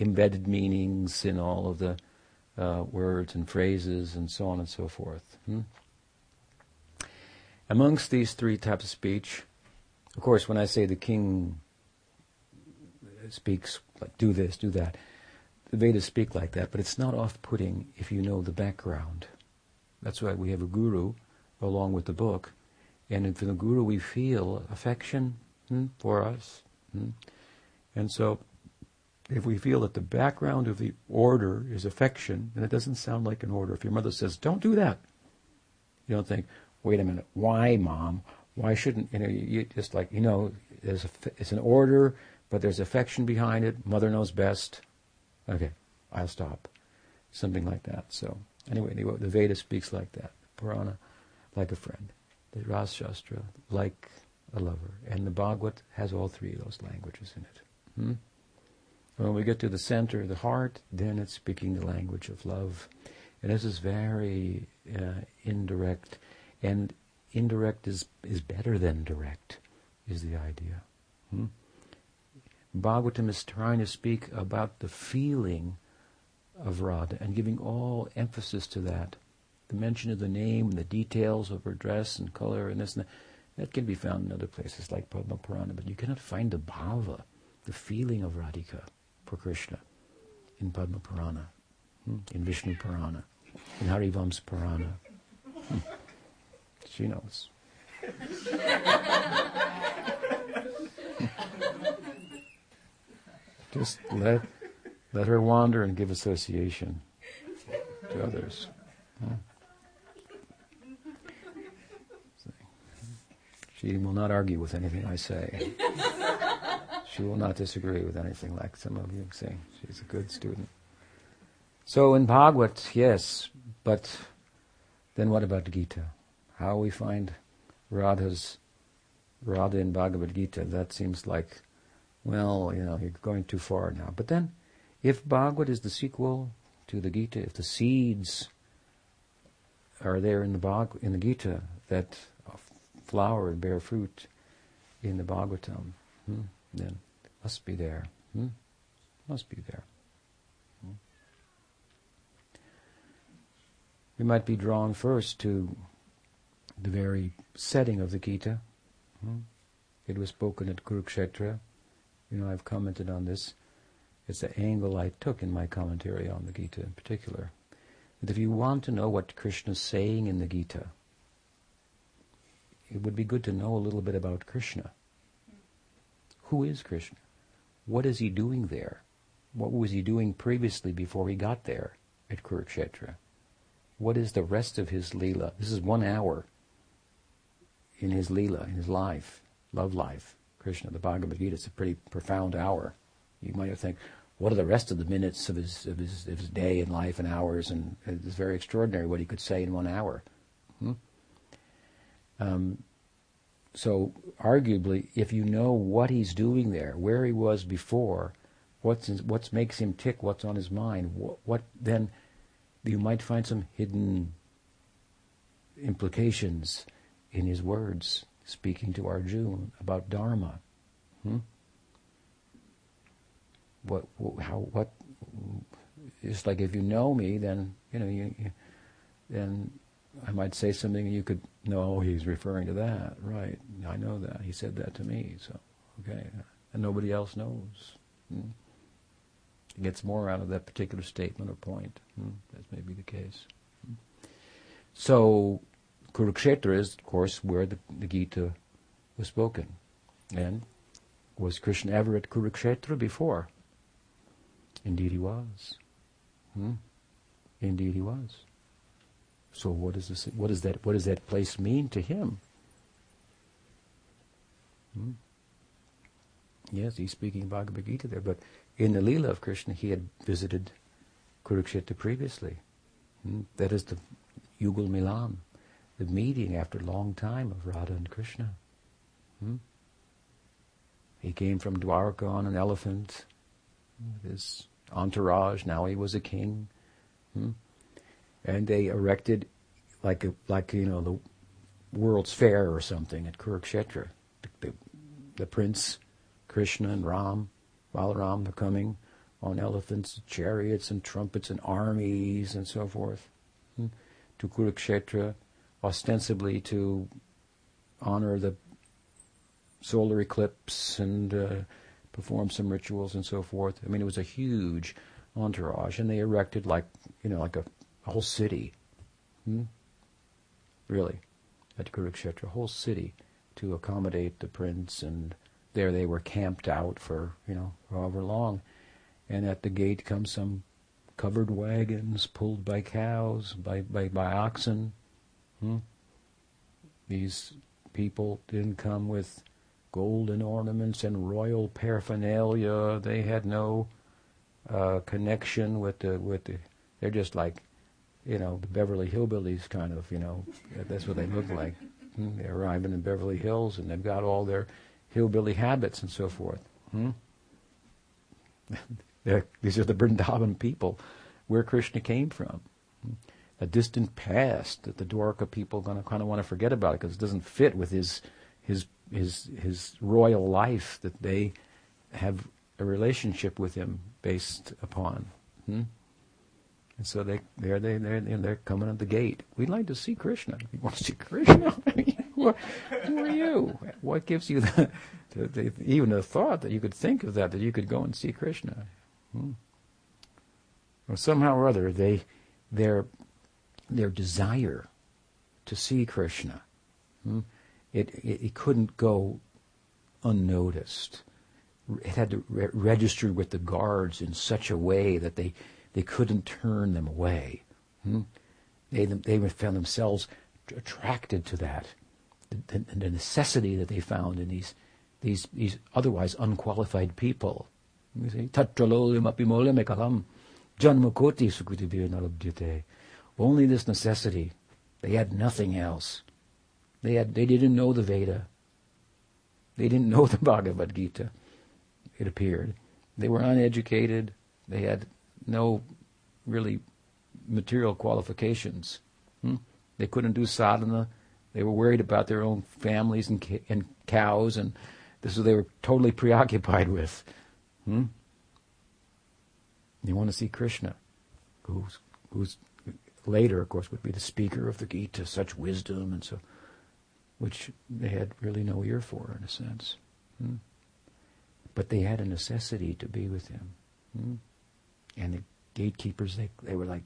embedded meanings in all of the words and phrases and so on and so forth. Amongst these three types of speech, of course, when I say the king speaks, like, do this, do that, the Vedas speak like that, but it's not off-putting if you know the background. That's why we have a guru along with the book, and if the guru we feel affection for us. And so if we feel that the background of the order is affection, then it doesn't sound like an order. If your mother says, don't do that, you don't think, wait a minute, why, Mom? Why shouldn't, you just like, there's it's an order, but there's affection behind it. Mother knows best. Okay, I'll stop. Something like that. So, anyway, the Veda speaks like that. Purana, like a friend. The Rasa Shastra, like a lover. And the Bhagavad has all three of those languages in it. When we get to the center, the heart, then it's speaking the language of love. And this is very indirect. And indirect is better than direct, is the idea. Bhagavatam is trying to speak about the feeling of Radha and giving all emphasis to that. The mention of the name, the details of her dress and color and this and that, that can be found in other places like Padma Purana, but you cannot find the bhava, the feeling of Radhika for Krishna in Padma Purana, in Vishnu Purana, in Harivamsa Purana. She knows. Just let her wander and give association to others. She will not argue with anything I say. She will not disagree with anything like some of you say. She's a good student. So in Bhagavat, yes, but then what about Gita? How we find Radha in Bhagavad Gita, that seems like, well, you know, you're going too far now. But then, if Bhagavad is the sequel to the Gita, if the seeds are there in the Gita that flower and bear fruit in the Bhagavatam, then it must be there. Must be there. We might be drawn first to the very setting of the Gita. It was spoken at Kurukshetra. You know, I've commented on this. It's the angle I took in my commentary on the Gita in particular. That if you want to know what Krishna's saying in the Gita, it would be good to know a little bit about Krishna. Who is Krishna? What is he doing there? What was he doing previously before he got there at Kurukshetra? What is the rest of his Leela? This is 1 hour in his Leela, in his life, love life. Krishna, the Bhagavad Gita, it's a pretty profound hour. You might think, what are the rest of the minutes of his day and life and hours? And it's very extraordinary what he could say in 1 hour. So arguably, if you know what he's doing there, where he was before, what makes him tick, what's on his mind, what then, you might find some hidden implications in his words, speaking to Arjuna about Dharma. It's like, if you know me, then then I might say something and you could know he's referring to that, right? I know that he said that to me, so okay, and nobody else knows. Gets more out of that particular statement or point. That may be the case. So Kurukshetra is, of course, where the Gita was spoken. And was Krishna ever at Kurukshetra before? Indeed he was. Indeed he was. So what does that place mean to him? Yes, he's speaking Bhagavad Gita there, but in the Leela of Krishna, he had visited Kurukshetra previously. That is the Yugal Milan, the meeting after a long time of Radha and Krishna. He came from Dwarka on an elephant, with his entourage. Now he was a king, and they erected like the World's Fair or something at Kurukshetra. The prince, Krishna and Ram. Balaram, they're coming on elephants, chariots, and trumpets, and armies, and so forth, to Kurukshetra, ostensibly to honor the solar eclipse and perform some rituals and so forth. I mean, it was a huge entourage, and they erected like a whole city, really, at Kurukshetra, a whole city to accommodate the prince and. There they were camped out for, however long. And at the gate comes some covered wagons pulled by cows, by oxen. These people didn't come with golden ornaments and royal paraphernalia. They had no connection with the. They're just like, the Beverly Hillbillies kind of, that's what they look like. They're arriving in Beverly Hills and they've got all their hillbilly habits and so forth. These are the Vrindavan people, where Krishna came from. A distant past that the Dwarka people are going to kind of want to forget about it because it doesn't fit with his royal life that they have a relationship with him based upon. And so they're coming at the gate. We'd like to see Krishna. You want to see Krishna? Who are you? What gives you even the thought that you could think of that you could go and see Krishna? Well, somehow or other, their desire to see Krishna, it couldn't go unnoticed. It had to register with the guards in such a way that they couldn't turn them away. They found themselves attracted to that, the necessity that they found in these otherwise unqualified people. You see, tatralolem apimolem ekalam janmakoti sukritibir nalabdite. Only this necessity. They had nothing else. They didn't know the Veda. They didn't know the Bhagavad Gita, it appeared. They were uneducated. They had no really material qualifications. They couldn't do sadhana. They were worried about their own families and cows, and this is what they were totally preoccupied with. You want to see Krishna, who's later, of course, would be the speaker of the Gita, such wisdom, and so, which they had really no ear for, in a sense. But they had a necessity to be with him. And the gatekeepers, they were like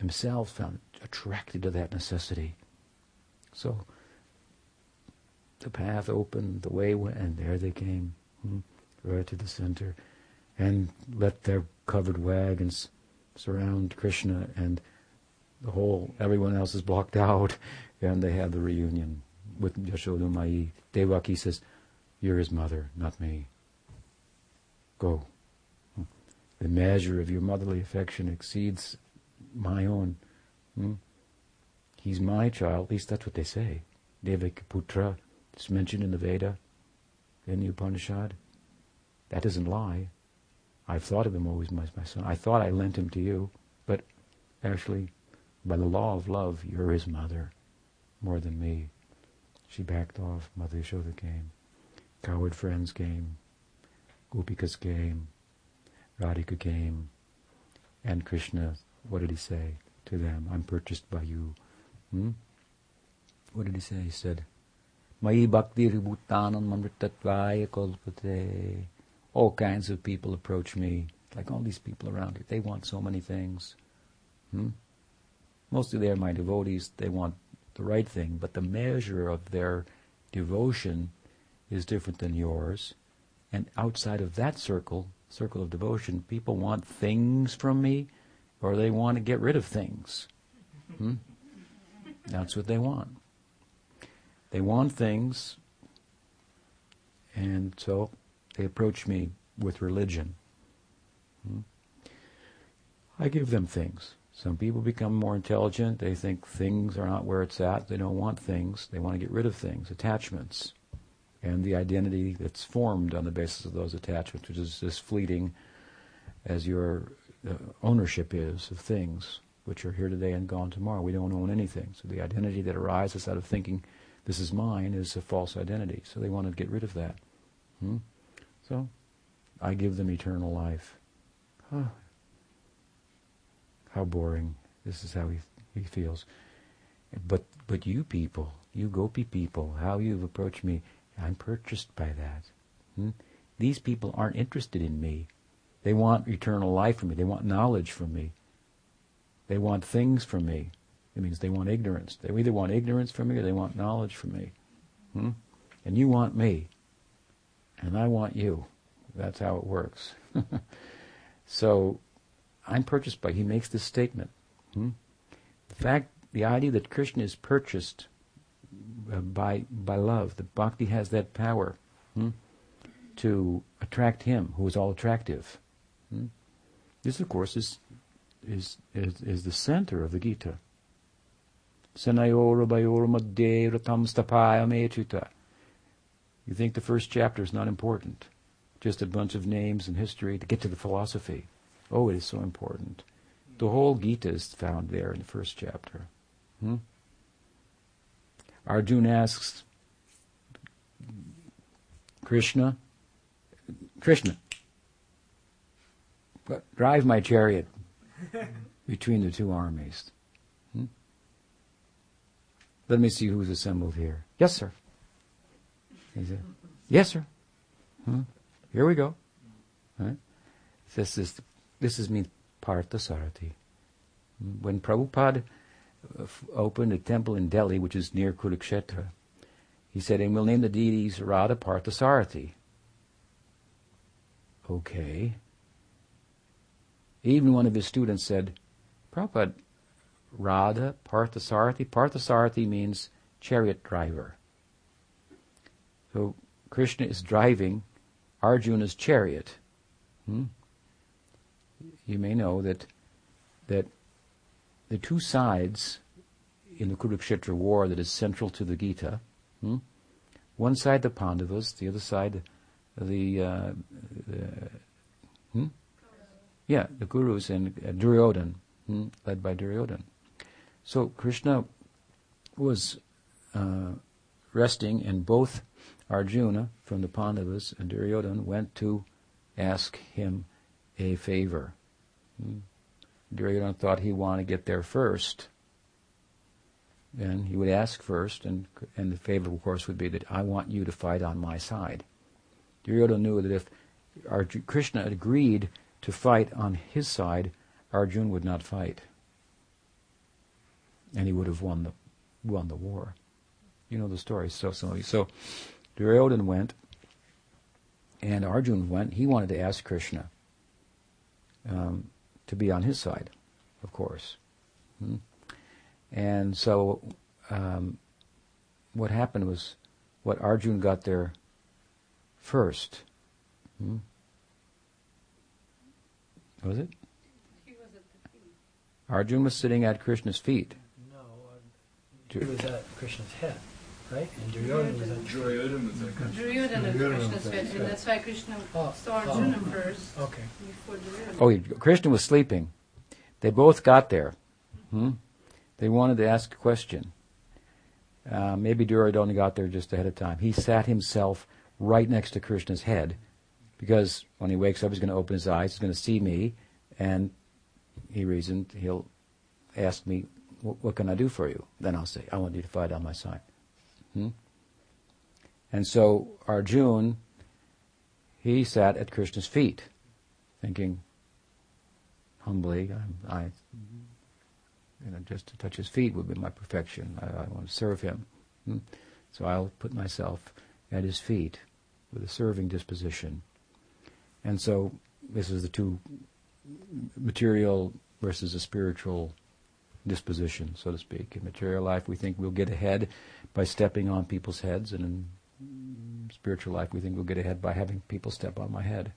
themselves found attracted to that necessity. So the path opened, the way went, and there they came, right to the center, and let their covered wagons surround Krishna, and everyone else is blocked out, and they have the reunion with Yashoda Mayi. Devaki says, "You're his mother, not me. Go. The measure of your motherly affection exceeds my own. He's my child." At least that's what they say. Devaki Putra, it's mentioned in the Veda, in the Upanishad. That doesn't lie. I've thought of him always as my son. I thought I lent him to you, but actually, by the law of love, you're his mother, more than me. She backed off. Mother Yashoda came. Coward friends came. Gopikas came. Radhika came. And Krishna, what did he say to them? I'm purchased by you. What did he say? He said, Mayi bhakti ribhutanam mamritatvaya kalpate. All kinds of people approach me. Like all these people around here. They want so many things. Mostly they are my devotees. They want the right thing, but the measure of their devotion is different than yours. And outside of that circle of devotion, people want things from me, or they want to get rid of things. That's what they want. They want things, and so they approach me with religion. I give them things. Some people become more intelligent. They think things are not where it's at. They don't want things. They want to get rid of things, attachments, and the identity that's formed on the basis of those attachments, which is as fleeting as your ownership is of things, which are here today and gone tomorrow. We don't own anything. So the identity that arises out of thinking, this is mine, is a false identity. So they want to get rid of that. So I give them eternal life. How boring. This is how he feels. But you people, you Gopi people, how you've approached me, I'm purchased by that. These people aren't interested in me. They want eternal life from me. They want knowledge from me. They want things from me. It means they want ignorance. They either want ignorance from me or they want knowledge from me. And you want me. And I want you. That's how it works. So I'm purchased by. He makes this statement. The idea that Krishna is purchased by love, that bhakti has that power to attract him, who is all attractive. This, of course, is the center of the Gita. Senayora bayora madhye ratam stapaya mechuta. You think the first chapter is not important? just a bunch of names and history to get to the philosophy. Oh, it is so important. The whole Gita is found there in the first chapter. Arjuna asks Krishna, drive my chariot between the two armies. Let me see who's assembled here. Yes, sir. He said, yes, sir. Here we go. Right? This is means Parthasarathi. When Prabhupada opened a temple in Delhi, which is near Kurukshetra, he said, and we'll name the deities Radha Parthasarathi. Okay. Even one of his students said, Prabhupada, Radha Parthasarathi? Parthasarathi means chariot driver. So Krishna is driving Arjuna's chariot. You may know that the two sides in the Kurukshetra war that is central to the Gita, one side the Pandavas, the other side the Kurus and Duryodhana, led by Duryodhana. So Krishna was resting, and both Arjuna from the Pandavas and Duryodhana went to ask him a favor. Duryodhana thought he wanted to get there first, and he would ask first, and the favor, of course, would be that I want you to fight on my side. Duryodhana knew that if Krishna agreed to fight on his side, Arjuna would not fight, and he would have won the war. You know the story. So Duryodhana went, and Arjuna went. He wanted to ask Krishna to be on his side, of course. And so what happened was what Arjuna got there first. Was it? He was at the feet. Arjuna was sitting at Krishna's feet. No, he was at Krishna's head, right? And Duryodhana was at Krishna's head. And that's why Krishna saw Arjuna first. Okay. Before Duryodhana. Oh, Krishna was sleeping. They both got there. They wanted to ask a question. Maybe Duryodhana got there just ahead of time. He sat himself right next to Krishna's head, because when he wakes up, he's going to open his eyes, he's going to see me, and he reasoned, he'll ask me, what can I do for you? Then I'll say, I want you to fight on my side. And so Arjuna, he sat at Krishna's feet, thinking, humbly, just to touch his feet would be my perfection. I want to serve him. So I'll put myself at his feet with a serving disposition. And so this is the two material versus a spiritual disposition, so to speak. In material life, we think we'll get ahead by stepping on people's heads, and in spiritual life, we think we'll get ahead by having people step on my head.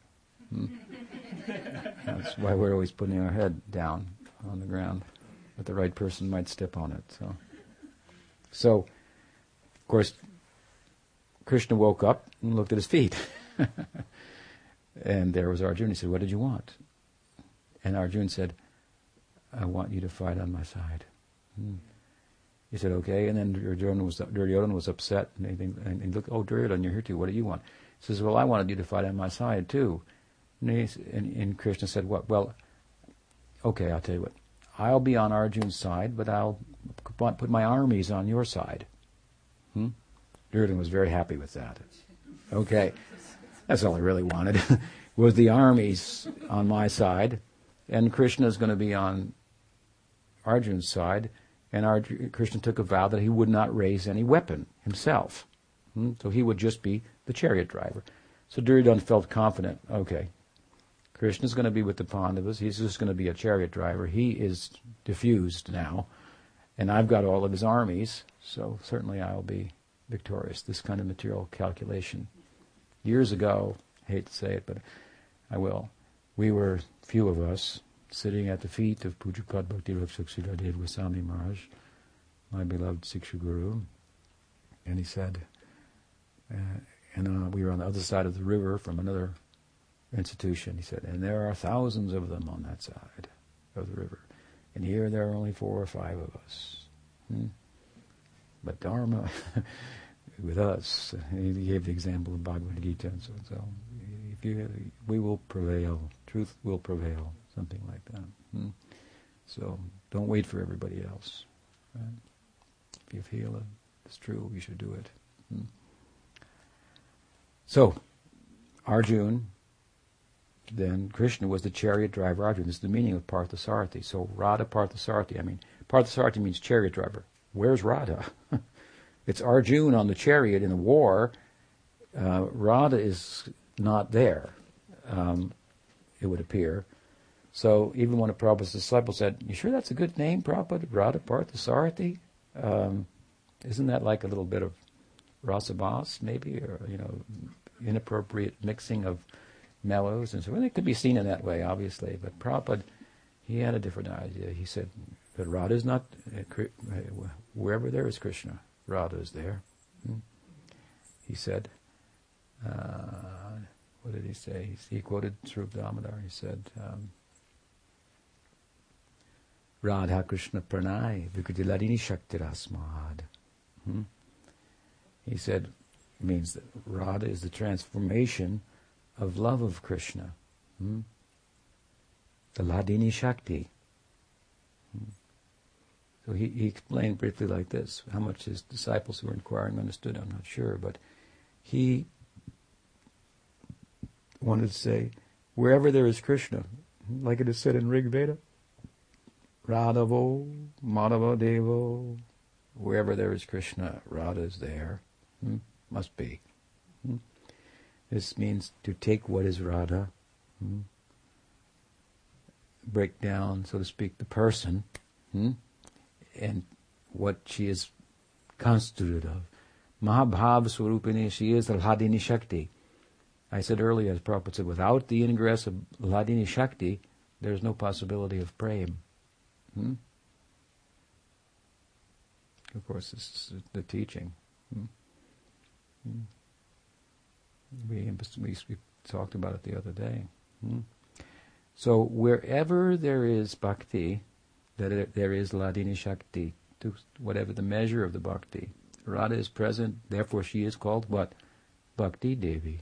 That's why we're always putting our head down on the ground, but the right person might step on it. So of course, Krishna woke up and looked at his feet. And there was Arjuna. He said, what did you want? And Arjuna said, I want you to fight on my side. He said, okay. And then Duryodhana was upset. And look, oh, Duryodhana, you're here too. What do you want? He says, well, I wanted you to fight on my side too. And Krishna said, what? Well, okay, I'll tell you what. I'll be on Arjuna's side, but I'll put my armies on your side. Duryodhana was very happy with that. Okay. That's all I really wanted, was the armies on my side, and Krishna's going to be on Arjuna's side, and Krishna took a vow that he would not raise any weapon himself. So he would just be the chariot driver. So Duryodhana felt confident, okay, Krishna's going to be with the Pandavas, he's just going to be a chariot driver, he is diffused now, and I've got all of his armies, so certainly I'll be victorious. This kind of material calculation. Years ago, I hate to say it, but I will, we were, few of us, sitting at the feet of Pujapad Bhaktivedanta Sukhisadeva Goswami Maharaj, my beloved Siksha Guru, and he said, we were on the other side of the river from another institution, he said, and there are thousands of them on that side of the river. And here there are only 4 or 5 of us. But Dharma, with us, he gave the example of Bhagavad Gita and so if you, we will prevail, truth will prevail, something like that. So don't wait for everybody else. Right? If you feel it, it's true, you should do it. So, Arjun, then Krishna was the chariot driver Arjun. This is the meaning of Parthasarathi. So Radha Parthasarathi, Parthasarathi means chariot driver. Where's Radha? It's Arjun on the chariot in the war. Radha is not there, it would appear. So even one of Prabhupada's disciples said, "You sure that's a good name, Prabhupada? Radha Parthasarathi? Isn't that like a little bit of rasabas, maybe, or inappropriate mixing of mellows?" And so well, it could be seen in that way, obviously. But Prabhupada, he had a different idea. He said that Radha is not wherever there is Krishna, Radha is there. He said, "What did he say?" He quoted Srup Damodar. He said, Radha Krishna Pranay Vikriti Ladini Shakti Rasmad. He said, means that Radha is the transformation of love of Krishna. The Ladini Shakti. So he explained briefly like this. How much his disciples who were inquiring understood, I'm not sure, but he wanted to say, wherever there is Krishna, like it is said in Rig Veda, Radhavo, Madhava Devo, wherever there is Krishna, Radha is there. Must be. This means to take what is Radha, break down, so to speak, the person, and what she is constituted of. Mahabhava Swarupini, she is the Ladini Shakti. I said earlier, as Prabhupada said, without the ingress of Ladini Shakti, there is no possibility of prema. Of course, this is the teaching. We talked about it the other day. So wherever there is bhakti, there is Ladini Shakti, to whatever the measure of the bhakti. Radha is present, therefore she is called what? Bhakti Devi.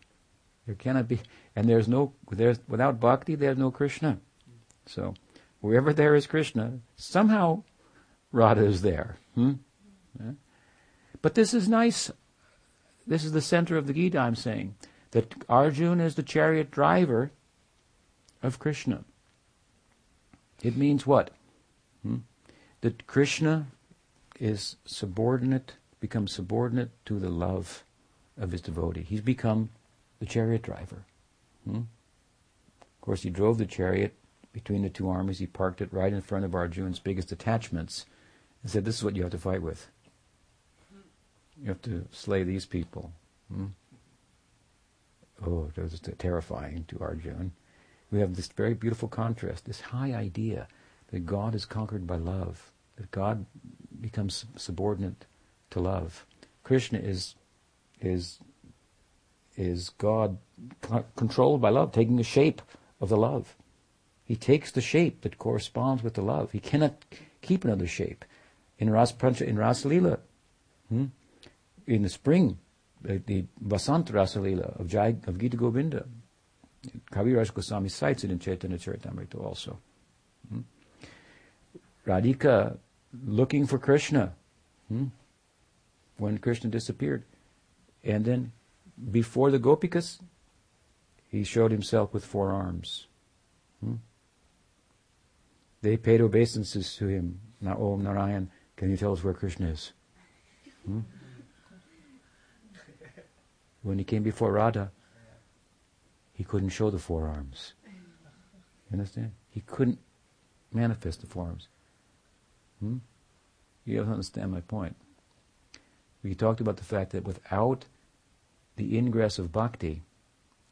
There cannot be, and without bhakti there's no Krishna. So wherever there is Krishna, somehow Radha is there. Yeah. But this is nice. This is the center of the Gita, I'm saying, that Arjuna is the chariot driver of Krishna. It means what? That Krishna is subordinate, becomes subordinate to the love of his devotee. He's become the chariot driver. Of course, he drove the chariot between the two armies. He parked it right in front of Arjuna's biggest attachments and said, this is what you have to fight with. You have to slay these people. Oh, that was terrifying to Arjuna. We have this very beautiful contrast, this high idea that God is conquered by love, that God becomes subordinate to love. Krishna is God controlled by love, taking the shape of the love. He takes the shape that corresponds with the love. He cannot keep another shape. In Ras Pancha, in Ras Lila, in the spring, the Vasant Rasalila of Gita Govinda, Kaviraj Goswami cites it in Chaitanya Charitamrita also. Radhika looking for Krishna when Krishna disappeared, and then before the Gopikas, he showed himself with 4 arms. They paid obeisances to him. Now, O Narayan, can you tell us where Krishna is? When he came before Radha, he couldn't show the 4 arms. You understand? He couldn't manifest the 4 arms. You don't understand my point. We talked about the fact that without the ingress of bhakti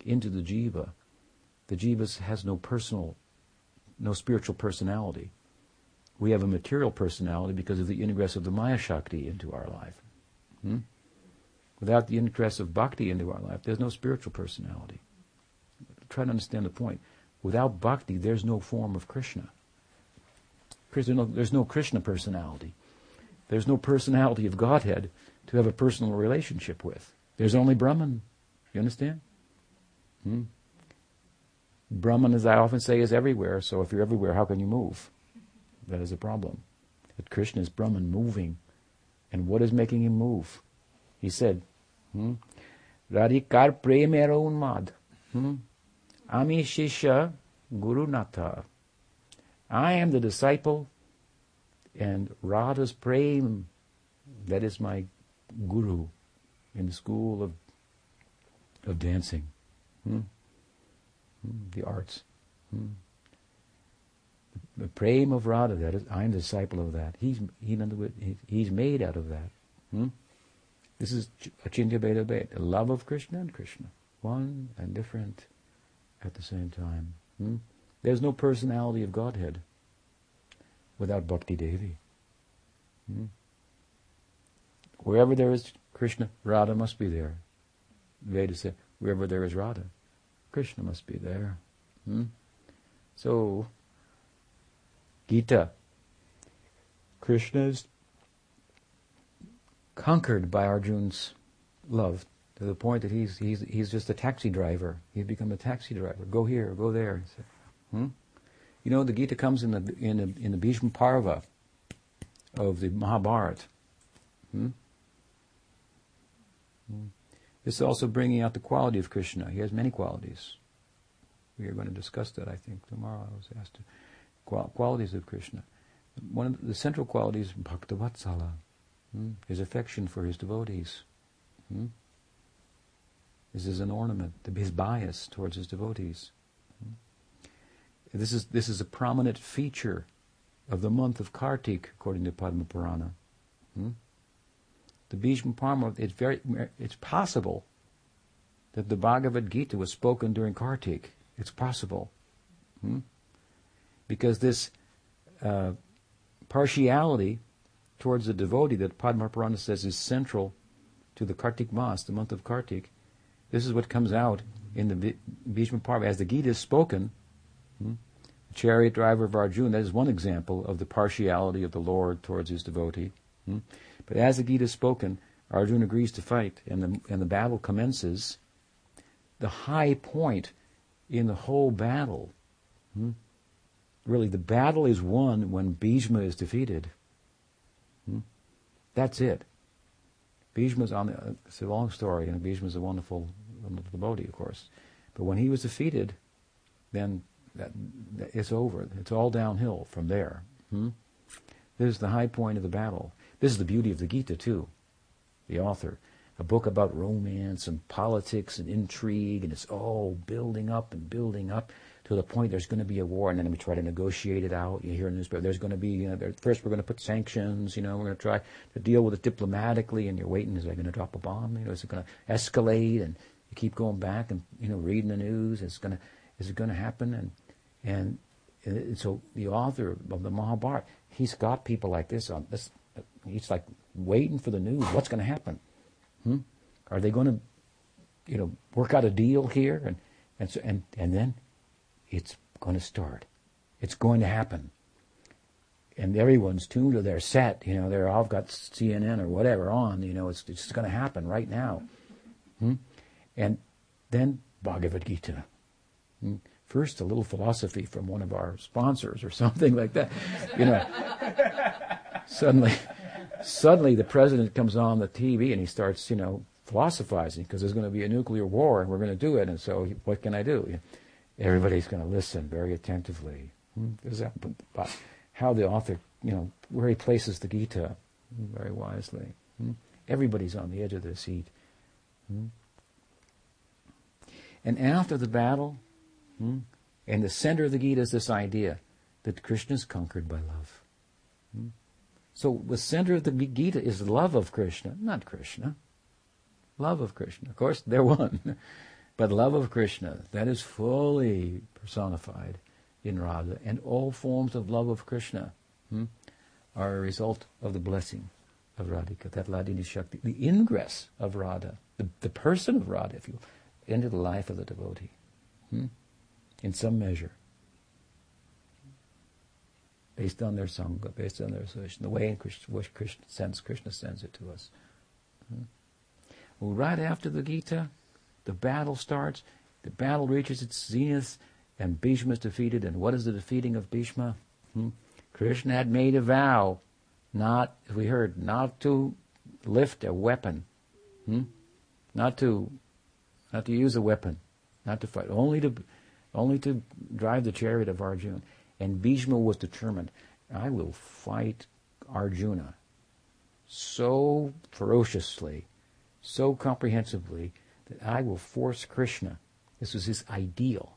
into the jiva has no spiritual personality. We have a material personality because of the ingress of the Maya Shakti into our life. Without the ingress of bhakti into our life, there's no spiritual personality. trying to understand the point. Without bhakti, there's no form of Krishna. There's no Krishna personality. There's no personality of Godhead to have a personal relationship with. There's only Brahman. You understand? Brahman, as I often say, is everywhere. So if you're everywhere, how can you move? That is a problem. But Krishna is Brahman moving. And what is making him move? He said, Radhikar premera unmad. Ami Shisha Gurunatha. I am the disciple, and Radha's prem, that is my guru in the school of dancing, the arts. The prem of Radha, that is, I am the disciple of that. He's made out of that. This is Achintya Bheda Bhed, the love of Krishna and Krishna, one and different at the same time. There's no personality of Godhead without Bhakti Devi. Wherever there is Krishna, Radha must be there. Veda said, wherever there is Radha, Krishna must be there. So, Gita, Krishna is conquered by Arjuna's love to the point that he's just a taxi driver. He's become a taxi driver. Go here, go there. You know, the Gita comes in the Bhishma Parva of the Mahabharata. This is also bringing out the quality of Krishna. He has many qualities. We are going to discuss that, I think, tomorrow. I was asked to qualities of Krishna. One of the central qualities, Bhaktavatsala, his affection for his devotees. This is an ornament, his bias towards his devotees. This is a prominent feature of the month of Kartik, according to Padma Purana. The Bhishma Parva, it's possible that the Bhagavad Gita was spoken during Kartik. It's possible. Because this partiality towards the devotee that Padma Purana says is central to the Kartik Mas, the month of Kartik, this is what comes out in the Bhishma Parva. As the Gita is spoken, the chariot driver of Arjuna, that is one example of the partiality of the Lord towards his devotee. But as the Gita is spoken, Arjuna agrees to fight, and the battle commences. The high point in the whole battle, really, the battle is won when Bhishma is defeated. That's it. Bhishma's on the, it's a long story, and Bhishma's a wonderful devotee, of course. But when he was defeated, then it's over. It's all downhill from there. This is the high point of the battle. This is the beauty of the Gita, too. The author, a book about romance and politics and intrigue, and it's all building up to the point there's going to be a war, and then we try to negotiate it out. You hear in the newspaper, there's going to be, first we're going to put sanctions, we're going to try to deal with it diplomatically, and you're waiting, is it going to drop a bomb? Is it going to escalate? And you keep going back and, reading the news, is it going to happen? And so the author of the Mahabharata, he's got people like this on this. He's like waiting for the news. What's going to happen? Are they going to, work out a deal here? And then it's going to start. It's going to happen. And everyone's tuned to their set. They're all got CNN or whatever on. It's going to happen right now. And then Bhagavad Gita. First, a little philosophy from one of our sponsors or something like that. Suddenly the president comes on the TV and he starts, philosophizing because there's going to be a nuclear war and we're going to do it. And so, what can I do? Everybody's going to listen very attentively. This is how the author, where he places the Gita very wisely. Everybody's on the edge of their seat. And after the battle, and the center of the Gita is this idea that Krishna is conquered by love. So the center of the Gita is love of Krishna, not Krishna. Love of Krishna. Of course, they're one. But love of Krishna, that is fully personified in Radha. And all forms of love of Krishna are a result of the blessing of Radhika, that Ladini Shakti, the ingress of Radha, the person of Radha, if you will, into the life of the devotee. in some measure, based on their Sangha, based on their association, the way in which Krishna sends it to us. Well, right after the Gita, the battle starts, the battle reaches its zenith, and Bhishma is defeated. And what is the defeating of Bhishma? Krishna had made a vow, not to lift a weapon, not to use a weapon, not to fight, only to drive the chariot of Arjuna. And Bhishma was determined, I will fight Arjuna so ferociously, so comprehensively, that I will force Krishna. This was his ideal.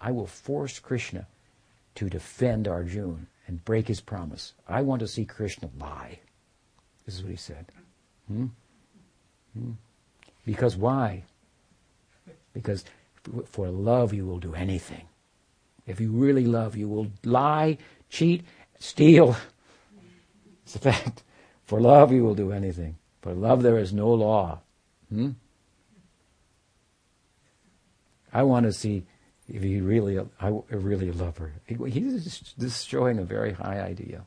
I will force Krishna to defend Arjuna and break his promise. I want to see Krishna lie. This is what he said. Because why? Because for love you will do anything. If you really love, you will lie, cheat, steal. It's a fact. For love you will do anything. For love there is no law. I want to see if you really, I really love her. He's just showing a very high idea.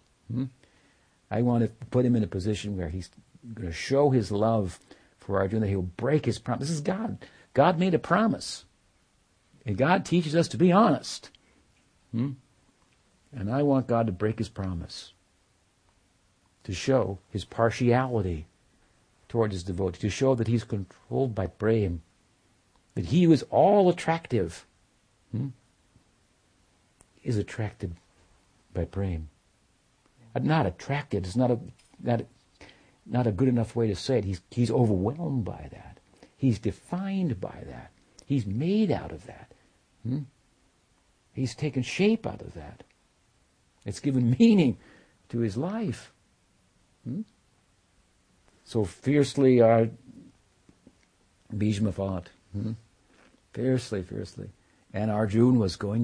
I want to put him in a position where he's going to show his love for Arjuna. He'll break his promise. This is God. God made a promise. And God teaches us to be honest. And I want God to break his promise, to show his partiality towards his devotee, to show that he's controlled by prema, that he was all attractive, is attracted by prema. Not attracted is not a good enough way to say it. He's overwhelmed by that. He's defined by that. He's made out of that. He's taken shape out of that. It's given meaning to his life. So fiercely our Bhishma fought. Fiercely, fiercely. And Arjuna was going